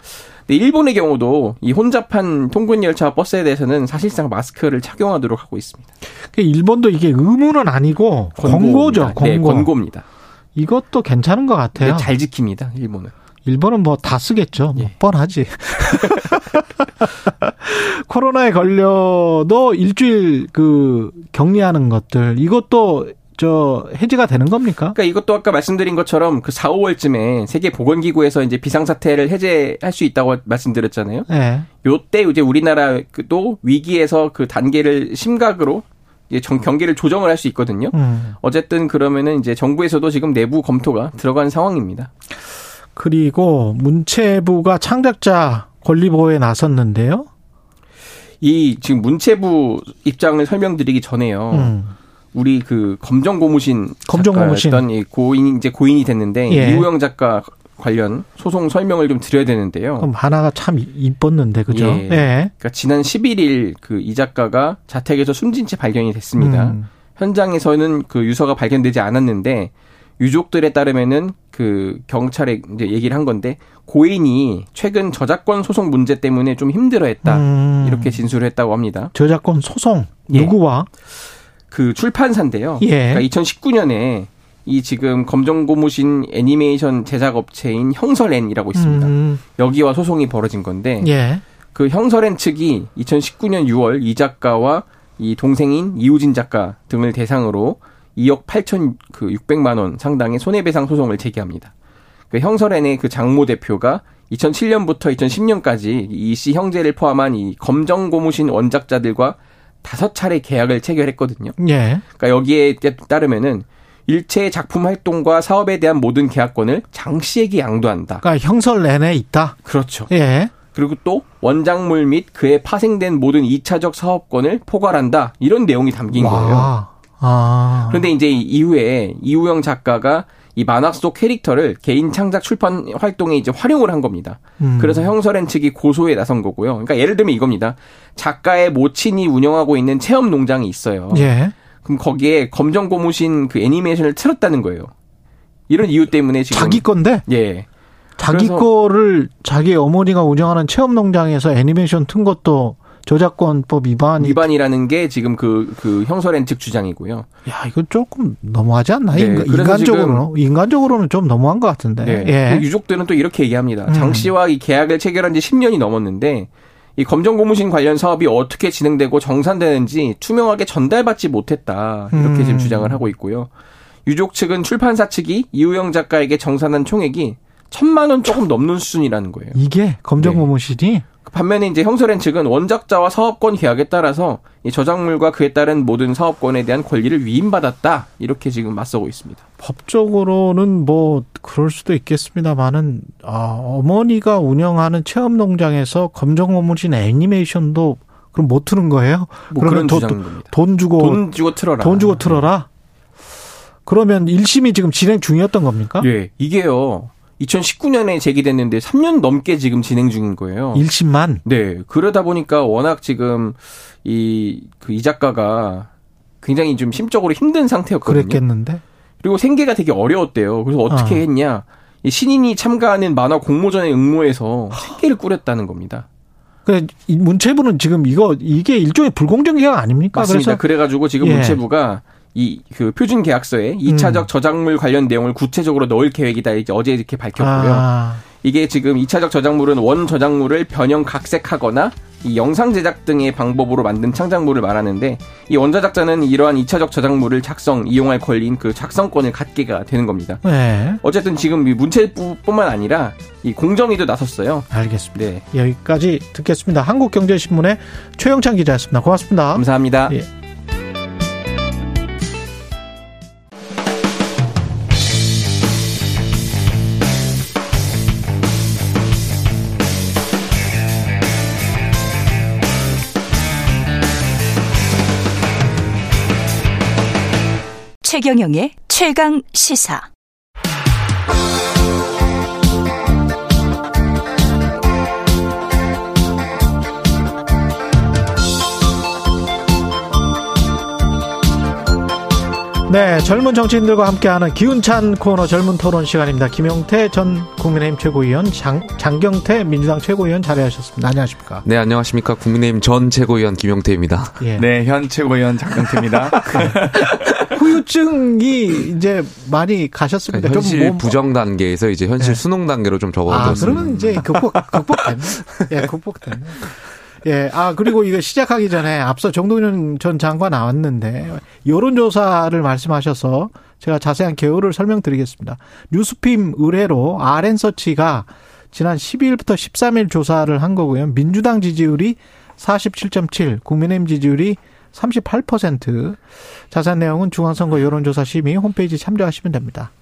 근데 일본의 경우도 이 혼잡한 통근열차와 버스에 대해서는 사실상 마스크를 착용하도록 하고 있습니다. 일본도 이게 의무는 아니고 권고입니다. 권고죠. 권고. 네, 권고입니다. 이것도 괜찮은 것 같아요. 잘 지킵니다. 일본은. 일본은 뭐 다 쓰겠죠. 예. 뭐 뻔하지. 코로나에 걸려도 일주일 그 격리하는 것들 이것도 저 해제가 되는 겁니까? 그러니까 이것도 아까 말씀드린 것처럼 그 사, 오월쯤에 세계보건기구에서 이제 비상사태를 해제할 수 있다고 말씀드렸잖아요. 네. 요때 이제 우리나라도 위기에서 그 단계를 심각으로 이제 정, 경계를 조정을 할 수 있거든요. 음. 어쨌든 그러면은 이제 정부에서도 지금 내부 검토가 들어간 상황입니다. 그리고 문체부가 창작자 권리보호에 나섰는데요. 이 지금 문체부 입장을 설명드리기 전에요. 음. 우리 그 검정 고무신 검정고무신 이 고인 이제 고인이 됐는데 예. 이우영 작가 관련 소송 설명을 좀 드려야 되는데요. 그럼 하나가 참 이뻤는데 그죠? 예. 예. 그러니까 지난 십일 일 그 이 작가가 자택에서 숨진 채 발견이 됐습니다. 음. 현장에서는 그 유서가 발견되지 않았는데 유족들에 따르면은 그 경찰에 이제 얘기를 한 건데 고인이 최근 저작권 소송 문제 때문에 좀 힘들어했다 음. 이렇게 진술을 했다고 합니다. 저작권 소송 예. 누구와? 그 출판사인데요. 예. 그러니까 이천십구 년에 이 지금 검정고무신 애니메이션 제작업체인 형설앤이라고 있습니다. 음. 여기와 소송이 벌어진 건데 예. 그 형설앤 측이 이천십구 년 유월 이 작가와 이 동생인 이우진 작가 등을 대상으로 이억 팔천육백만 원 상당의 손해배상 소송을 제기합니다. 그 형설앤의 그 장모 대표가 이천칠 년부터 이천십 년까지 이 씨 형제를 포함한 이 검정 고무신 원작자들과 다섯 차례 계약을 체결했거든요. 예. 그러니까 여기에 따르면은 일체의 작품 활동과 사업에 대한 모든 계약권을 장 씨에게 양도한다. 그러니까 형설앤에 있다. 그렇죠. 예. 그리고 또 원작물 및 그에 파생된 모든 이 차적 사업권을 포괄한다. 이런 내용이 담긴 와. 거예요. 아. 그런데 이제 이후에 이우영 작가가 이 만화 속 캐릭터를 개인 창작 출판 활동에 이제 활용을 한 겁니다. 음. 그래서 형설앤 측이 고소에 나선 거고요. 그러니까 예를 들면 이겁니다. 작가의 모친이 운영하고 있는 체험 농장이 있어요. 예. 그럼 거기에 검정 고무신 그 애니메이션을 틀었다는 거예요. 이런 이유 때문에 지금 자기 건데. 예. 자기 거를 자기 어머니가 운영하는 체험 농장에서 애니메이션 튼 것도 저작권법 위반 위반이라는 게 지금 그, 그 형설앤 측 주장이고요. 야, 이건 조금 너무하지 않나? 네, 인간적으로는 인간적으로는 좀 너무한 것 같은데. 네, 예. 그 유족들은 또 이렇게 얘기합니다. 음. 장 씨와 이 계약을 체결한 지 십 년이 넘었는데 이 검정 고무신 관련 사업이 어떻게 진행되고 정산되는지 투명하게 전달받지 못했다. 이렇게 음. 지금 주장을 하고 있고요. 유족 측은 출판사 측이 이우영 작가에게 정산한 총액이 천만 원 조금 넘는 수준이라는 거예요. 이게 검정 고무신이? 네. 반면에 이제 형설앤 측은 원작자와 사업권 계약에 따라서 이 저작물과 그에 따른 모든 사업권에 대한 권리를 위임받았다. 이렇게 지금 맞서고 있습니다. 법적으로는 뭐 그럴 수도 있겠습니다만은 아, 어머니가 운영하는 체험농장에서 검정고무신 애니메이션도 그럼 못 트는 거예요? 뭐 그러면 그런 도, 겁니다. 돈 주고 돈 주고 틀어라. 돈 주고 틀어라. 그러면 일 심이 지금 진행 중이었던 겁니까? 예, 이게요. 이천십구 년에 제기됐는데 삼 년 넘게 지금 진행 중인 거예요. 일 심만? 네. 그러다 보니까 워낙 지금 이, 그 이 작가가 굉장히 좀 심적으로 힘든 상태였거든요. 그랬겠는데? 그리고 생계가 되게 어려웠대요. 그래서 어떻게 어. 했냐. 이 신인이 참가하는 만화 공모전에 응모해서 생계를 꾸렸다는 겁니다. 그 문체부는 지금 이거, 이게 일종의 불공정 계약 아닙니까? 맞습니다. 그래서? 그래가지고 지금 예. 문체부가 이, 그, 표준 계약서에 이 차적 음. 저작물 관련 내용을 구체적으로 넣을 계획이다. 이제 어제 이렇게 밝혔고요. 아. 이게 지금 이 차적 저작물은 원 저작물을 변형 각색하거나 이 영상 제작 등의 방법으로 만든 창작물을 말하는데 이 원저작자는 이러한 이 차적 저작물을 작성, 이용할 권리인 그 작성권을 갖게가 되는 겁니다. 네. 어쨌든 지금 문체부뿐만 아니라 이 공정위도 나섰어요. 알겠습니다. 네. 여기까지 듣겠습니다. 한국경제신문의 최영찬 기자였습니다. 고맙습니다. 감사합니다. 예. 최경영의 최강시사. 네, 젊은 정치인들과 함께하는 기운찬 코너 젊은 토론 시간입니다. 김용태 전 국민의힘 최고위원, 장, 장경태 민주당 최고위원 자리하셨습니다. 안녕하십니까? 네, 안녕하십니까? 국민의힘 전 최고위원 김용태입니다. 예. 네, 현 최고위원 장경태입니다. 후유증이 이제 많이 가셨습니다. 그러니까 현실 좀 부정 단계에서 이제 현실 예. 수능 단계로 좀 적어졌습니다. 아, 그러면 이제 극복 극복됐네. 예, 극복됐네. 예, 아 그리고 이거 시작하기 전에 앞서 정동영 전 장관 나왔는데 여론조사를 말씀하셔서 제가 자세한 개요를 설명드리겠습니다. 뉴스핌 의뢰로 알엔서치가 지난 십이 일부터 십삼 일 조사를 한 거고요. 민주당 지지율이 사십칠 점 칠, 국민의힘 지지율이 삼십팔 퍼센트. 자세한 내용은 중앙선거 여론조사 심의 홈페이지 참조하시면 됩니다.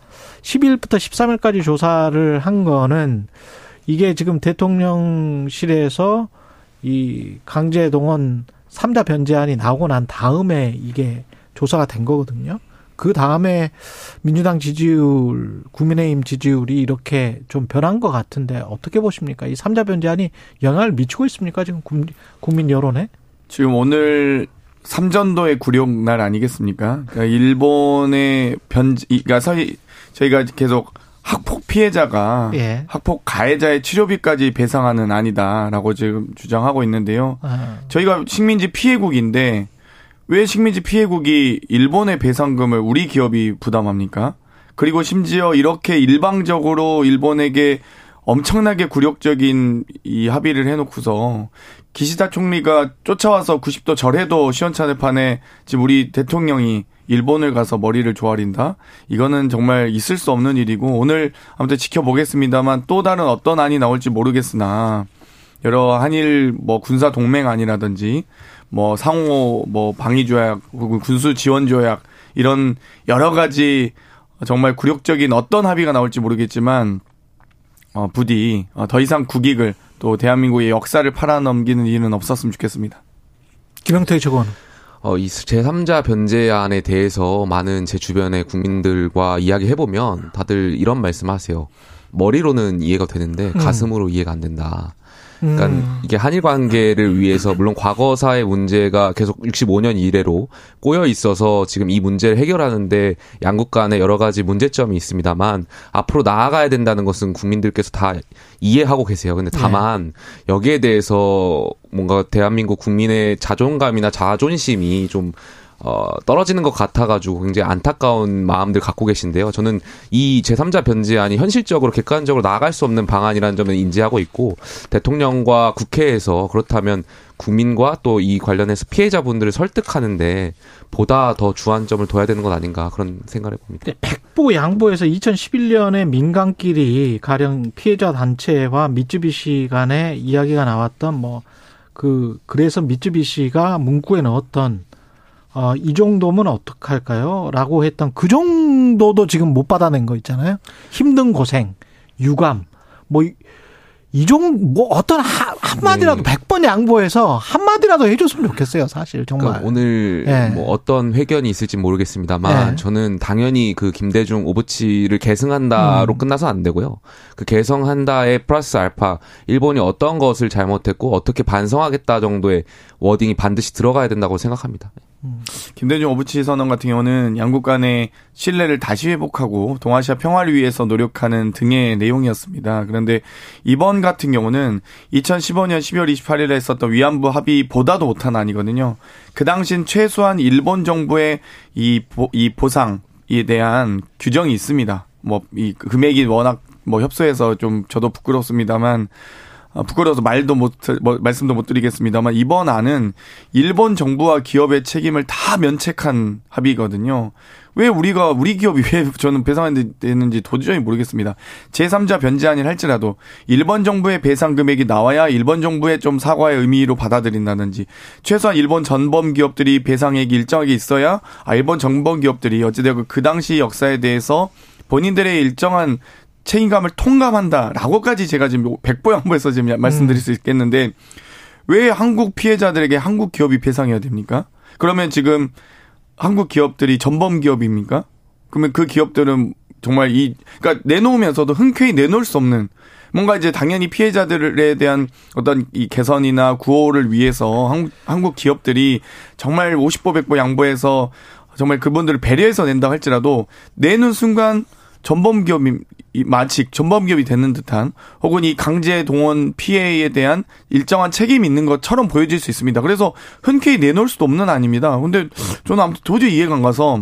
십이 일부터 십삼 일까지 조사를 한 거는 이게 지금 대통령실에서 이 강제동원 삼 자 변제안이 나오고 난 다음에 이게 조사가 된 거거든요. 그 다음에 민주당 지지율, 국민의힘 지지율이 이렇게 좀 변한 것 같은데 어떻게 보십니까? 이 삼 자 변제안이 영향을 미치고 있습니까? 지금 국민 여론에? 지금 오늘 삼전도의 구룡 날 아니겠습니까? 그러니까 일본의 변제, 그러니까 서희, 저희가 계속 학폭 피해자가 예. 학폭 가해자의 치료비까지 배상하는 안이다라고 지금 주장하고 있는데요. 아. 저희가 식민지 피해국인데 왜 식민지 피해국이 일본의 배상금을 우리 기업이 부담합니까? 그리고 심지어 이렇게 일방적으로 일본에게 엄청나게 굴욕적인 이 합의를 해놓고서 기시다 총리가 쫓아와서 구십 도 절해도 시원찮을 판에 지금 우리 대통령이 일본을 가서 머리를 조아린다? 이거는 정말 있을 수 없는 일이고 오늘 아무튼 지켜보겠습니다만 또 다른 어떤 안이 나올지 모르겠으나 여러 한일 뭐 군사 동맹 안이라든지 뭐 상호 뭐 방위 조약 혹은 군수 지원 조약 이런 여러 가지 정말 굴욕적인 어떤 합의가 나올지 모르겠지만 어, 부디 더 이상 국익을 또 대한민국의 역사를 팔아넘기는 일은 없었으면 좋겠습니다. 김용태 최고원. 어, 이 제삼자 변제안에 대해서 많은 제 주변의 국민들과 이야기해보면 다들 이런 말씀하세요. 머리로는 이해가 되는데 가슴으로 음. 이해가 안 된다. 그러니까 음. 이게 한일 관계를 위해서 물론 과거사의 문제가 계속 육십오 년 이래로 꼬여 있어서 지금 이 문제를 해결하는데 양국 간에 여러 가지 문제점이 있습니다만 앞으로 나아가야 된다는 것은 국민들께서 다 이해하고 계세요. 근데 다만 여기에 대해서 뭔가 대한민국 국민의 자존감이나 자존심이 좀 어, 떨어지는 것 같아가지고 굉장히 안타까운 마음들 갖고 계신데요. 저는 이 제삼자 변제안이 현실적으로 객관적으로 나아갈 수 없는 방안이라는 점을 인지하고 있고 대통령과 국회에서 그렇다면 국민과 또 이 관련해서 피해자분들을 설득하는데 보다 더 주안점을 둬야 되는 것 아닌가 그런 생각을 해봅니다. 백보 양보에서 이천십일 년에 민간끼리 가령 피해자 단체와 미쯔비시 간의 이야기가 나왔던 뭐 그 그래서 미쯔비시가 문구에 넣었던 어, 이 정도면 어떡할까요? 라고 했던 그 정도도 지금 못 받아낸 거 있잖아요. 힘든 고생, 유감, 뭐, 이 정도, 뭐, 어떤 하, 한마디라도 네. 백 번 양보해서 한마디라도 해줬으면 좋겠어요, 사실, 정말. 그러니까 오늘, 네. 뭐, 어떤 회견이 있을지 모르겠습니다만, 네. 저는 당연히 그 김대중 오부치를 계승한다로 음. 끝나서 안 되고요. 그 계승한다에 플러스 알파, 일본이 어떤 것을 잘못했고, 어떻게 반성하겠다 정도의 워딩이 반드시 들어가야 된다고 생각합니다. 김대중 오부치 선언 같은 경우는 양국 간의 신뢰를 다시 회복하고 동아시아 평화를 위해서 노력하는 등의 내용이었습니다. 그런데 이번 같은 경우는 이천십오 년 십이월 이십팔일에 있었던 위안부 합의보다도 못한 안이거든요. 그 당시엔 최소한 일본 정부의 이, 보, 이 보상에 대한 규정이 있습니다. 뭐 이 금액이 워낙 뭐 협소해서 좀 저도 부끄럽습니다만 부끄러워서 말도 못, 말씀도 못 드리겠습니다만, 이번 안은 일본 정부와 기업의 책임을 다 면책한 합의거든요. 왜 우리가, 우리 기업이 왜 저는 배상했는지 도저히 모르겠습니다. 제삼자 변제안이 할지라도, 일본 정부의 배상 금액이 나와야 일본 정부의 좀 사과의 의미로 받아들인다든지, 최소한 일본 전범 기업들이 배상액이 일정하게 있어야, 아, 일본 전범 기업들이 어찌되고 그 당시 역사에 대해서 본인들의 일정한 책임감을 통감한다라고까지 제가 지금 백보양보해서 지금 말씀드릴 수 있겠는데 왜 한국 피해자들에게 한국 기업이 배상해야 됩니까? 그러면 지금 한국 기업들이 전범 기업입니까? 그러면 그 기업들은 정말 이 그러니까 내놓으면서도 흔쾌히 내놓을 수 없는 뭔가 이제 당연히 피해자들에 대한 어떤 이 개선이나 구호를 위해서 한국, 한국 기업들이 정말 오십 보 백 보 양보해서 정말 그분들을 배려해서 낸다 할지라도 내는 순간 전범 기업이 마치 전범 기업이 되는 듯한 혹은 이 강제 동원 피해에 대한 일정한 책임이 있는 것처럼 보여질 수 있습니다. 그래서 흔쾌히 내놓을 수도 없는 안입니다. 근데 저는 아무튼 도저히 이해가 안 가서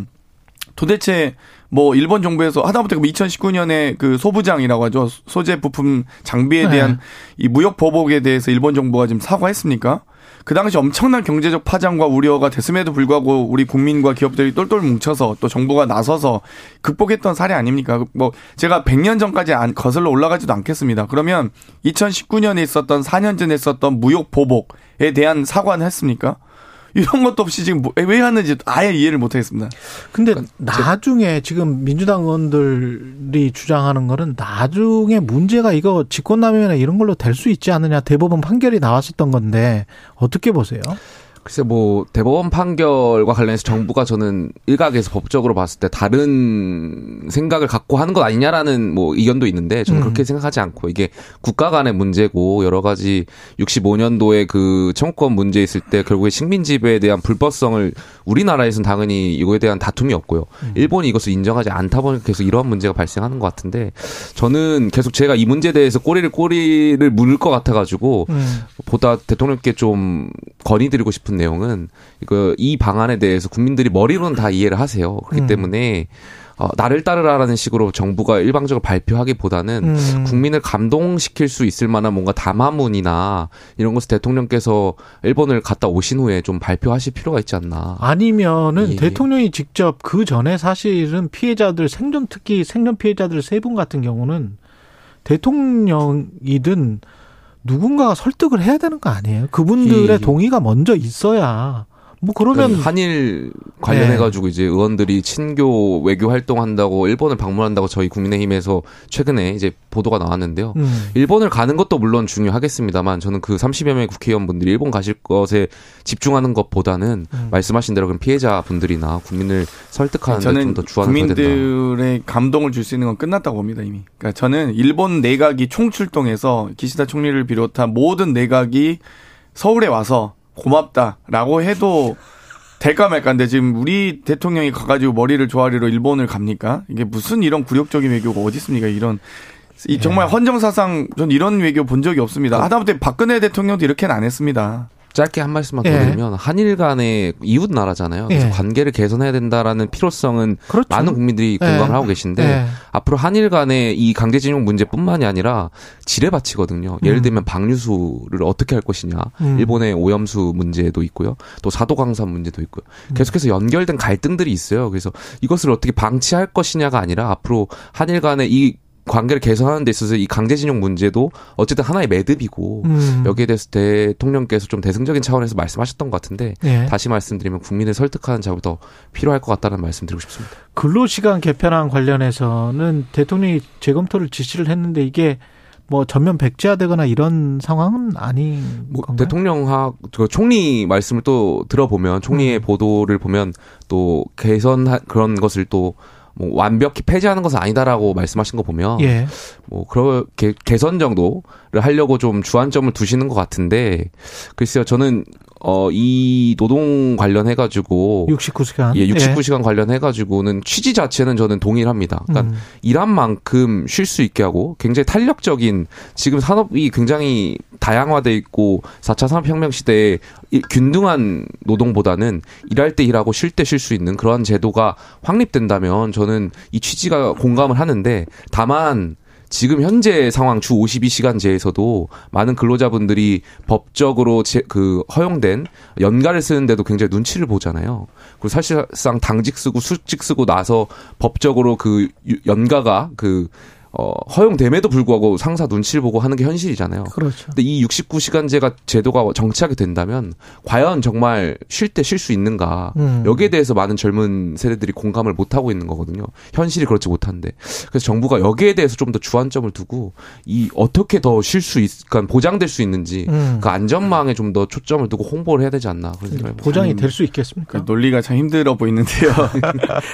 도대체 뭐 일본 정부에서 하다못해 이천십구 년에 그 소부장이라고 하죠. 소재 부품 장비에 대한 네. 이 무역 보복에 대해서 일본 정부가 지금 사과했습니까? 그 당시 엄청난 경제적 파장과 우려가 됐음에도 불구하고 우리 국민과 기업들이 똘똘 뭉쳐서 또 정부가 나서서 극복했던 사례 아닙니까? 뭐 제가 백 년 전까지 안, 거슬러 올라가지도 않겠습니다. 그러면 이천십구 년에 있었던 사 년 전에 있었던 무역 보복에 대한 사과는 했습니까? 이런 것도 없이 지금 왜 하는지 아예 이해를 못하겠습니다. 근데 그러니까 나중에 지금 민주당 의원들이 주장하는 거는 나중에 문제가 이거 직권남용이나 이런 걸로 될 수 있지 않느냐 대법원 판결이 나왔었던 건데 어떻게 보세요? 글쎄 뭐 대법원 판결과 관련해서 정부가 저는 일각에서 법적으로 봤을 때 다른 생각을 갖고 하는 것 아니냐라는 뭐 의견도 있는데 저는 그렇게 음. 생각하지 않고 이게 국가 간의 문제고 여러 가지 육십오 년도에 그 청구권 문제 있을 때 결국에 식민 지배에 대한 불법성을 우리나라에서는 당연히 이거에 대한 다툼이 없고요. 음. 일본이 이것을 인정하지 않다 보니까 계속 이러한 문제가 발생하는 것 같은데 저는 계속 제가 이 문제에 대해서 꼬리를 꼬리를 물을 것 같아가지고 음. 보다 대통령께 좀 건의드리고 싶은 내용은 이거 이 방안에 대해서 국민들이 머리로는 다 이해를 하세요. 그렇기 음. 때문에 어, 나를 따르라라는 식으로 정부가 일방적으로 발표하기보다는 음. 국민을 감동시킬 수 있을 만한 뭔가 담화문이나 이런 것을 대통령께서 일본을 갔다 오신 후에 좀 발표하실 필요가 있지 않나. 아니면은 예. 대통령이 직접 그 전에 사실은 피해자들 생존, 특히 생존 피해자들 세 분 같은 경우는 대통령이든 누군가가 설득을 해야 되는 거 아니에요? 그분들의 예. 동의가 먼저 있어야. 뭐 그러면 한일 관련해가지고 네. 이제 의원들이 친교 외교 활동한다고 일본을 방문한다고 저희 국민의힘에서 최근에 이제 보도가 나왔는데요. 음. 일본을 가는 것도 물론 중요하겠습니다만 저는 그 삼십여 명의 국회의원분들이 일본 가실 것에 집중하는 것보다는 음. 말씀하신 대로 피해자분들이나 국민을 설득하는 데 좀 더 주안을 해야 된다. 저는 국민들의 감동을 줄 수 있는 건 끝났다고 봅니다 이미. 그러니까 저는 일본 내각이 총출동해서 기시다 총리를 비롯한 모든 내각이 서울에 와서 고맙다라고 해도 될까 말까인데 지금 우리 대통령이 가가지고 머리를 조아리로 일본을 갑니까? 이게 무슨 이런 굴욕적인 외교가 어디 있습니까? 이런 이 정말 헌정사상 전 이런 외교 본 적이 없습니다. 하다못해 박근혜 대통령도 이렇게는 안 했습니다. 짧게 한 말씀만 더 드리면 예. 한일 간의 이웃 나라잖아요. 그래서 예. 관계를 개선해야 된다라는 필요성은 그렇죠. 많은 국민들이 예. 공감을 하고 계신데 예. 앞으로 한일 간의 이 강제징용 문제뿐만이 아니라 지뢰밭이거든요. 음. 예를 들면 방류수를 어떻게 할 것이냐. 음. 일본의 오염수 문제도 있고요. 또 사도강산 문제도 있고요. 계속해서 연결된 갈등들이 있어요. 그래서 이것을 어떻게 방치할 것이냐가 아니라 앞으로 한일 간의 이 관계를 개선하는 데 있어서 이 강제징용 문제도 어쨌든 하나의 매듭이고 음. 여기에 대해서 대통령께서 좀 대승적인 차원에서 말씀하셨던 것 같은데 예. 다시 말씀드리면 국민을 설득하는 작업이 더 필요할 것 같다는 말씀 드리고 싶습니다. 근로시간 개편안 관련해서는 대통령이 재검토를 지시를 했는데 이게 뭐 전면 백지화되거나 이런 상황은 아닌 뭐 건가요? 대통령하 그 총리 말씀을 또 들어보면 총리의 음. 보도를 보면 또 개선 그런 것을 또 뭐 완벽히 폐지하는 것은 아니다라고 말씀하신 거 보면 예. 뭐 그렇게 개선 정도를 하려고 좀 주안점을 두시는 것 같은데 글쎄요 저는 어, 이 노동 관련해가지고 육십구 시간 예, 육십구 시간 예. 관련해가지고는 취지 자체는 저는 동일합니다. 그러니까 음. 일한 만큼 쉴 수 있게 하고 굉장히 탄력적인 지금 산업이 굉장히 다양화돼 있고 사 차 산업혁명 시대에 균등한 노동보다는 일할 때 일하고 쉴 때 쉴 수 있는 그러한 제도가 확립된다면 저는 이 취지가 공감을 하는데 다만 지금 현재 상황 주 오십이 시간제에서도 많은 근로자분들이 법적으로 제, 그 허용된 연가를 쓰는데도 굉장히 눈치를 보잖아요. 그리고 사실상 당직 쓰고 숙직 쓰고 나서 법적으로 그 연가가 그 어, 허용됨에도 불구하고 상사 눈치를 보고 하는 게 현실이잖아요. 그렇죠. 근데 이 육십구 시간제가 제도가 정착이 된다면 과연 정말 쉴 때 쉴 수 있는가? 음. 여기에 대해서 많은 젊은 세대들이 공감을 못 하고 있는 거거든요. 현실이 그렇지 못한데. 그래서 정부가 여기에 대해서 좀 더 주안점을 두고 이 어떻게 더 쉴 수 있, 그러니까 보장될 수 있는지 음. 그 안전망에 좀 더 초점을 두고 홍보를 해야 되지 않나 그런 생각이 듭니다. 보장이 될 수 있겠습니까? 그러니까 논리가 참 힘들어 보이는데요.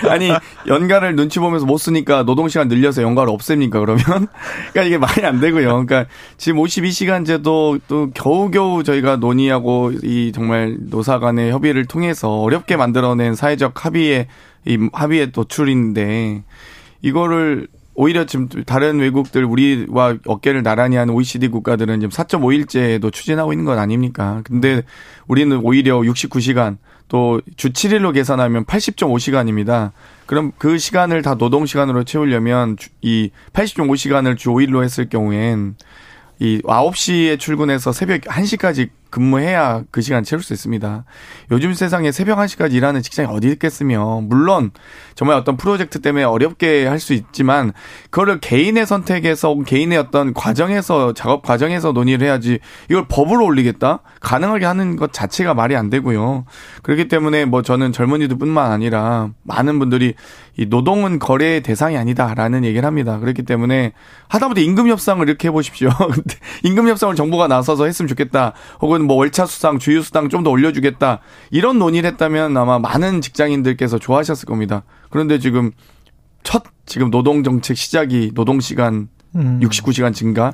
아니 연가를 눈치 보면서 못 쓰니까 노동 시간 늘려서 연가를 없애니. 그러면 그러니까 이게 말이 안 되고요. 그러니까 지금 오십이 시간제도 또 겨우겨우 저희가 논의하고 이 정말 노사 간의 협의를 통해서 어렵게 만들어낸 사회적 합의의 이 합의의 도출인데 이거를 오히려 지금 다른 외국들 우리와 어깨를 나란히 하는 오이시디 국가들은 지금 사 점 오 일제도 추진하고 있는 건 아닙니까? 근데 우리는 오히려 육십구 시간 또 주 칠 일로 계산하면 팔십 점 오 시간입니다. 그럼 그 시간을 다 노동시간으로 채우려면 이 팔십 점 오 시간을 주 오 일로 했을 경우엔 이 아홉 시에 출근해서 새벽 한 시까지 근무해야 그 시간 채울 수 있습니다. 요즘 세상에 새벽 한 시까지 일하는 직장이 어디 있겠으며 물론 정말 어떤 프로젝트 때문에 어렵게 할 수 있지만 그거를 개인의 선택에서 개인의 어떤 과정에서 작업 과정에서 논의를 해야지 이걸 법으로 올리겠다? 가능하게 하는 것 자체가 말이 안 되고요. 그렇기 때문에 뭐 저는 젊은이들뿐만 아니라 많은 분들이 이 노동은 거래의 대상이 아니다라는 얘기를 합니다. 그렇기 때문에 하다못해 임금 협상을 이렇게 해보십시오. 임금 협상을 정부가 나서서 했으면 좋겠다. 혹은 뭐 월차 수당, 주휴 수당 좀 더 올려주겠다 이런 논의를 했다면 아마 많은 직장인들께서 좋아하셨을 겁니다. 그런데 지금 첫 지금 노동 정책 시작이 노동 시간 음. 육십구 시간 증가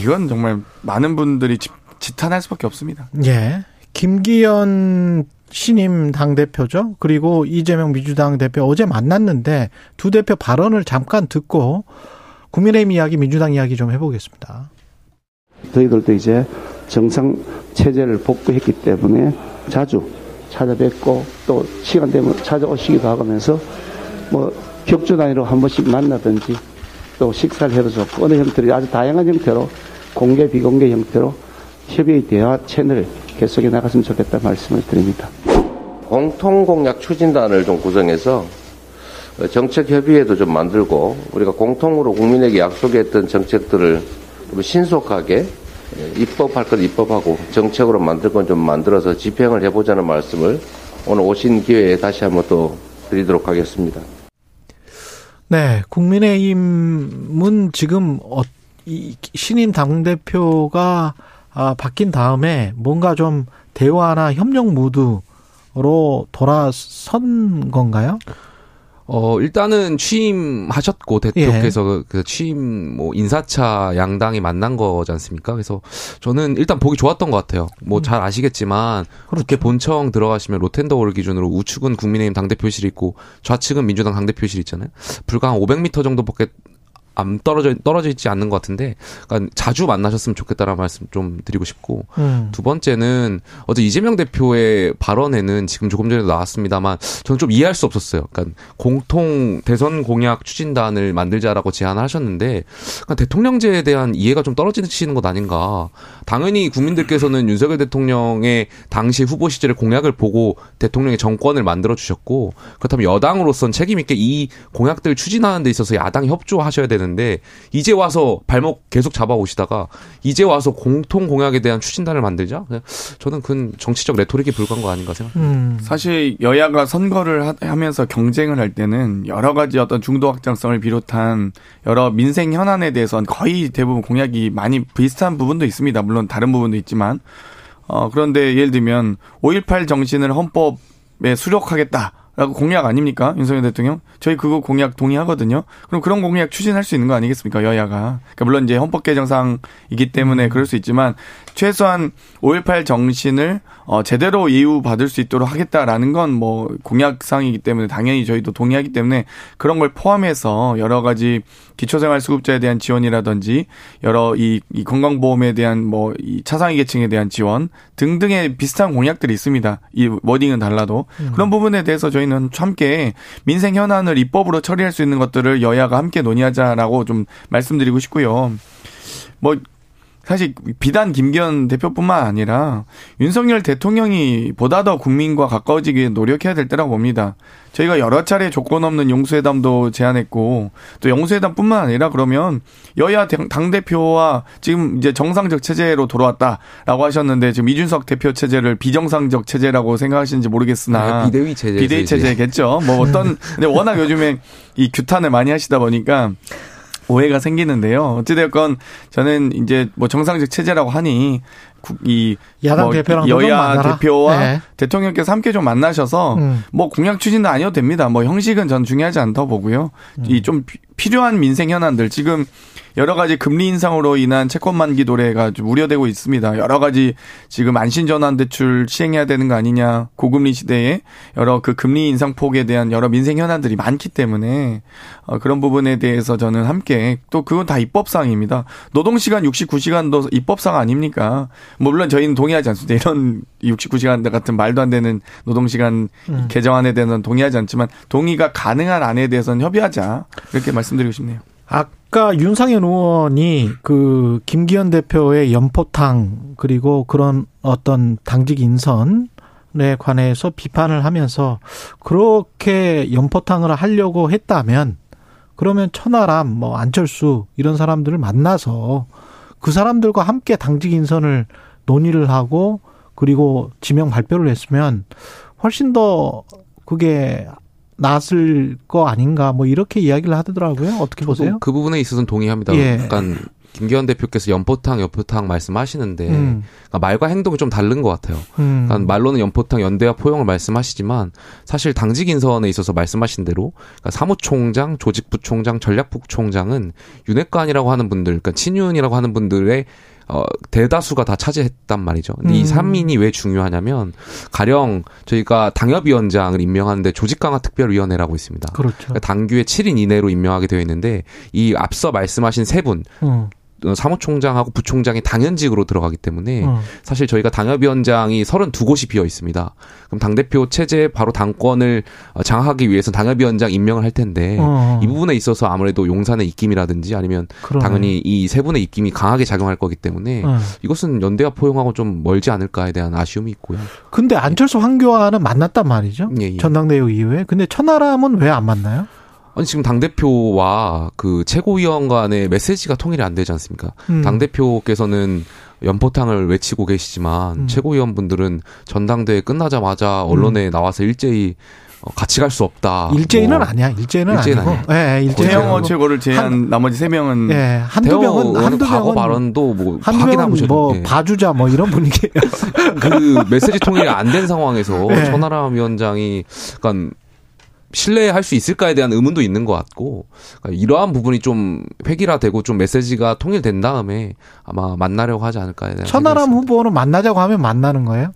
이건 정말 많은 분들이 지탄할 수밖에 없습니다. 예, 김기현 신임 당 대표죠. 그리고 이재명 민주당 대표 어제 만났는데 두 대표 발언을 잠깐 듣고 국민의힘 이야기, 민주당 이야기 좀 해보겠습니다. 저희들도 이제 정상 체제를 복구했기 때문에 자주 찾아뵙고 또 시간 되면 찾아오시기도 하면서 뭐 격주 단위로 한 번씩 만나든지 또 식사를 해도 좋고 어느 형태로 아주 다양한 형태로 공개 비공개 형태로 협의의 대화 채널을 계속해 나갔으면 좋겠다 말씀을 드립니다. 공통공약 추진단을 좀 구성해서 정책협의회도 좀 만들고 우리가 공통으로 국민에게 약속했던 정책들을 신속하게 입법할 건 입법하고 정책으로 만들 건 좀 만들어서 집행을 해보자는 말씀을 오늘 오신 기회에 다시 한번 또 드리도록 하겠습니다. 네, 국민의힘은 지금 신임 당대표가 바뀐 다음에 뭔가 좀 대화나 협력 무드로 돌아선 건가요? 어, 일단은 취임하셨고, 대통령께서 예. 그 취임, 뭐, 인사차 양당이 만난 거지 않습니까? 그래서 저는 일단 보기 좋았던 것 같아요. 뭐, 잘 아시겠지만, 그렇죠. 국회 본청 들어가시면 로텐더홀 기준으로 우측은 국민의힘 당대표실이 있고, 좌측은 민주당 당대표실이 있잖아요. 불과 한 오백 미터 정도밖에 안 떨어져, 떨어져 있지 않는 것 같은데, 그러니까 자주 만나셨으면 좋겠다라는 말씀 좀 드리고 싶고, 음. 두 번째는, 어제 이재명 대표의 발언에는 지금 조금 전에도 나왔습니다만, 저는 좀 이해할 수 없었어요. 그러니까, 공통 대선 공약 추진단을 만들자라고 제안을 하셨는데, 그러니까 대통령제에 대한 이해가 좀 떨어지시는 것 아닌가. 당연히 국민들께서는 윤석열 대통령의 당시 후보 시절의 공약을 보고 대통령의 정권을 만들어주셨고, 그렇다면 여당으로서는 책임있게 이 공약들을 추진하는 데 있어서 야당이 협조하셔야 되는 는데 이제 와서 발목 계속 잡아오시다가 이제 와서 공통 공약에 대한 추진단을 만들자? 저는 그건 정치적 레토릭에 불과한 거 아닌가 생각합니다. 음. 사실 여야가 선거를 하, 하면서 경쟁을 할 때는 여러 가지 어떤 중도 확장성을 비롯한 여러 민생 현안에 대해서는 거의 대부분 공약이 많이 비슷한 부분도 있습니다. 물론 다른 부분도 있지만 어, 그런데 예를 들면 오일팔 정신을 헌법에 수록하겠다. 라고 공약 아닙니까? 윤석열 대통령? 저희 그거 공약 동의하거든요. 그럼 그런 공약 추진할 수 있는 거 아니겠습니까? 여야가. 그러니까 물론 이제 헌법 개정상이기 때문에 그럴 수 있지만 최소한 오일팔 정신을 어 제대로 이유받을 수 있도록 하겠다라는 건 뭐 공약상이기 때문에 당연히 저희도 동의하기 때문에 그런 걸 포함해서 여러 가지 기초생활수급자에 대한 지원이라든지 여러 이, 이 건강보험에 대한 뭐 이 차상위 계층에 대한 지원 등등의 비슷한 공약들이 있습니다. 이 워딩은 달라도 음. 그런 부분에 대해서 저희는 함께 민생 현안을 입법으로 처리할 수 있는 것들을 여야가 함께 논의하자라고 좀 말씀드리고 싶고요. 뭐 사실 비단 김기현 대표뿐만 아니라 윤석열 대통령이 보다 더 국민과 가까워지기 노력해야 될 때라고 봅니다. 저희가 여러 차례 조건 없는 용수회담도 제안했고 또 용수회담뿐만 아니라 그러면 여야 당대표와 지금 이제 정상적 체제로 돌아왔다라고 하셨는데 지금 이준석 대표 체제를 비정상적 체제라고 생각하시는지 모르겠으나 아, 비대위 체제 비대위 체제겠죠. 뭐 어떤 근데 워낙 요즘에 이 규탄을 많이 하시다 보니까 오해가 생기는데요. 어찌되었건 저는 이제 뭐 정상적 체제라고 하니 이 야당 뭐 대표랑 여야 대표와 네. 대통령께서 함께 좀 만나셔서 음. 뭐 공약 추진도 아니어도 됩니다. 뭐 형식은 전 중요하지 않다고 보고요. 음. 이 좀 필요한 민생 현안들 지금 여러 가지 금리 인상으로 인한 채권 만기 도래가 좀 우려되고 있습니다. 여러 가지 지금 안심 전환 대출 시행해야 되는 거 아니냐 고금리 시대에 여러 그 금리 인상 폭에 대한 여러 민생 현안들이 많기 때문에 그런 부분에 대해서 저는 함께 또 그건 다 입법사항입니다. 노동 시간 육십구 시간도 입법사항 아닙니까? 물론 저희는 동의하지 않습니다. 이런 육십구 시간 같은 말도 안 되는 노동시간 음. 개정안에 대해서는 동의하지 않지만 동의가 가능한 안에 대해서는 협의하자. 이렇게 말씀드리고 싶네요. 아까 윤상현 의원이 그 김기현 대표의 연포탕 그리고 그런 어떤 당직 인선에 관해서 비판을 하면서 그렇게 연포탕을 하려고 했다면 그러면 천하람, 뭐 안철수 이런 사람들을 만나서 그 사람들과 함께 당직 인선을 논의를 하고 그리고 지명 발표를 했으면 훨씬 더 그게 낫을 거 아닌가 뭐 이렇게 이야기를 하더라고요. 어떻게 보세요? 그 부분에 있어서는 동의합니다. 예. 약간 김기현 대표께서 연포탕, 연포탕 말씀하시는데 음. 그러니까 말과 행동이 좀 다른 것 같아요. 음. 그러니까 말로는 연포탕, 연대와 포용을 말씀하시지만 사실 당직 인선에 있어서 말씀하신 대로 그러니까 사무총장, 조직부총장, 전략부총장은 윤핵관이라고 하는 분들, 그러니까 친윤이라고 하는 분들의 어, 대다수가 다 차지했단 말이죠. 근데 음. 이 삼 인이 왜 중요하냐면 가령 저희가 당협위원장을 임명하는데 조직강화특별위원회라고 있습니다. 그렇죠. 그러니까 당규의 칠 인 이내로 임명하게 되어 있는데 이 앞서 말씀하신 세 분 음. 사무총장하고 부총장이 당연직으로 들어가기 때문에 어. 사실 저희가 당협위원장이 서른두 곳이 비어 있습니다. 그럼 당대표 체제 바로 당권을 장악하기 위해서 당협위원장 임명을 할 텐데 어. 이 부분에 있어서 아무래도 용산의 입김이라든지 아니면 그러네. 당연히 이 세 분의 입김이 강하게 작용할 거기 때문에 어. 이것은 연대와 포용하고 좀 멀지 않을까에 대한 아쉬움이 있고요. 근데 안철수 황교안은 만났단 말이죠. 예, 예. 전당대회 이후에. 근데 천하람은 왜 안 만나요? 아니, 지금 당대표와 그 최고위원 간의 메시지가 통일이 안 되지 않습니까? 음. 당대표께서는 연포탕을 외치고 계시지만, 음. 최고위원분들은 전당대회 끝나자마자 언론에 음. 나와서 일제히 같이 갈 수 없다. 일제인은 뭐. 아니야. 일제인은, 일제인은 아니고. 예, 네, 일제인. 태영호 최고를 제외한 한, 나머지 세 명은. 예, 네, 한두 명은 한두 과거 발언도 뭐 확인하고 있죠. 뭐 네. 봐주자 뭐 이런 분위기예요. 그 메시지 통일이 안 된 상황에서 네. 천하람 위원장이 약간 신뢰할 수 있을까에 대한 의문도 있는 것 같고, 그러니까 이러한 부분이 좀 획일화되고 좀 메시지가 통일된 다음에 아마 만나려고 하지 않을까에 대한. 천하람 후보는 만나자고 하면 만나는 거예요?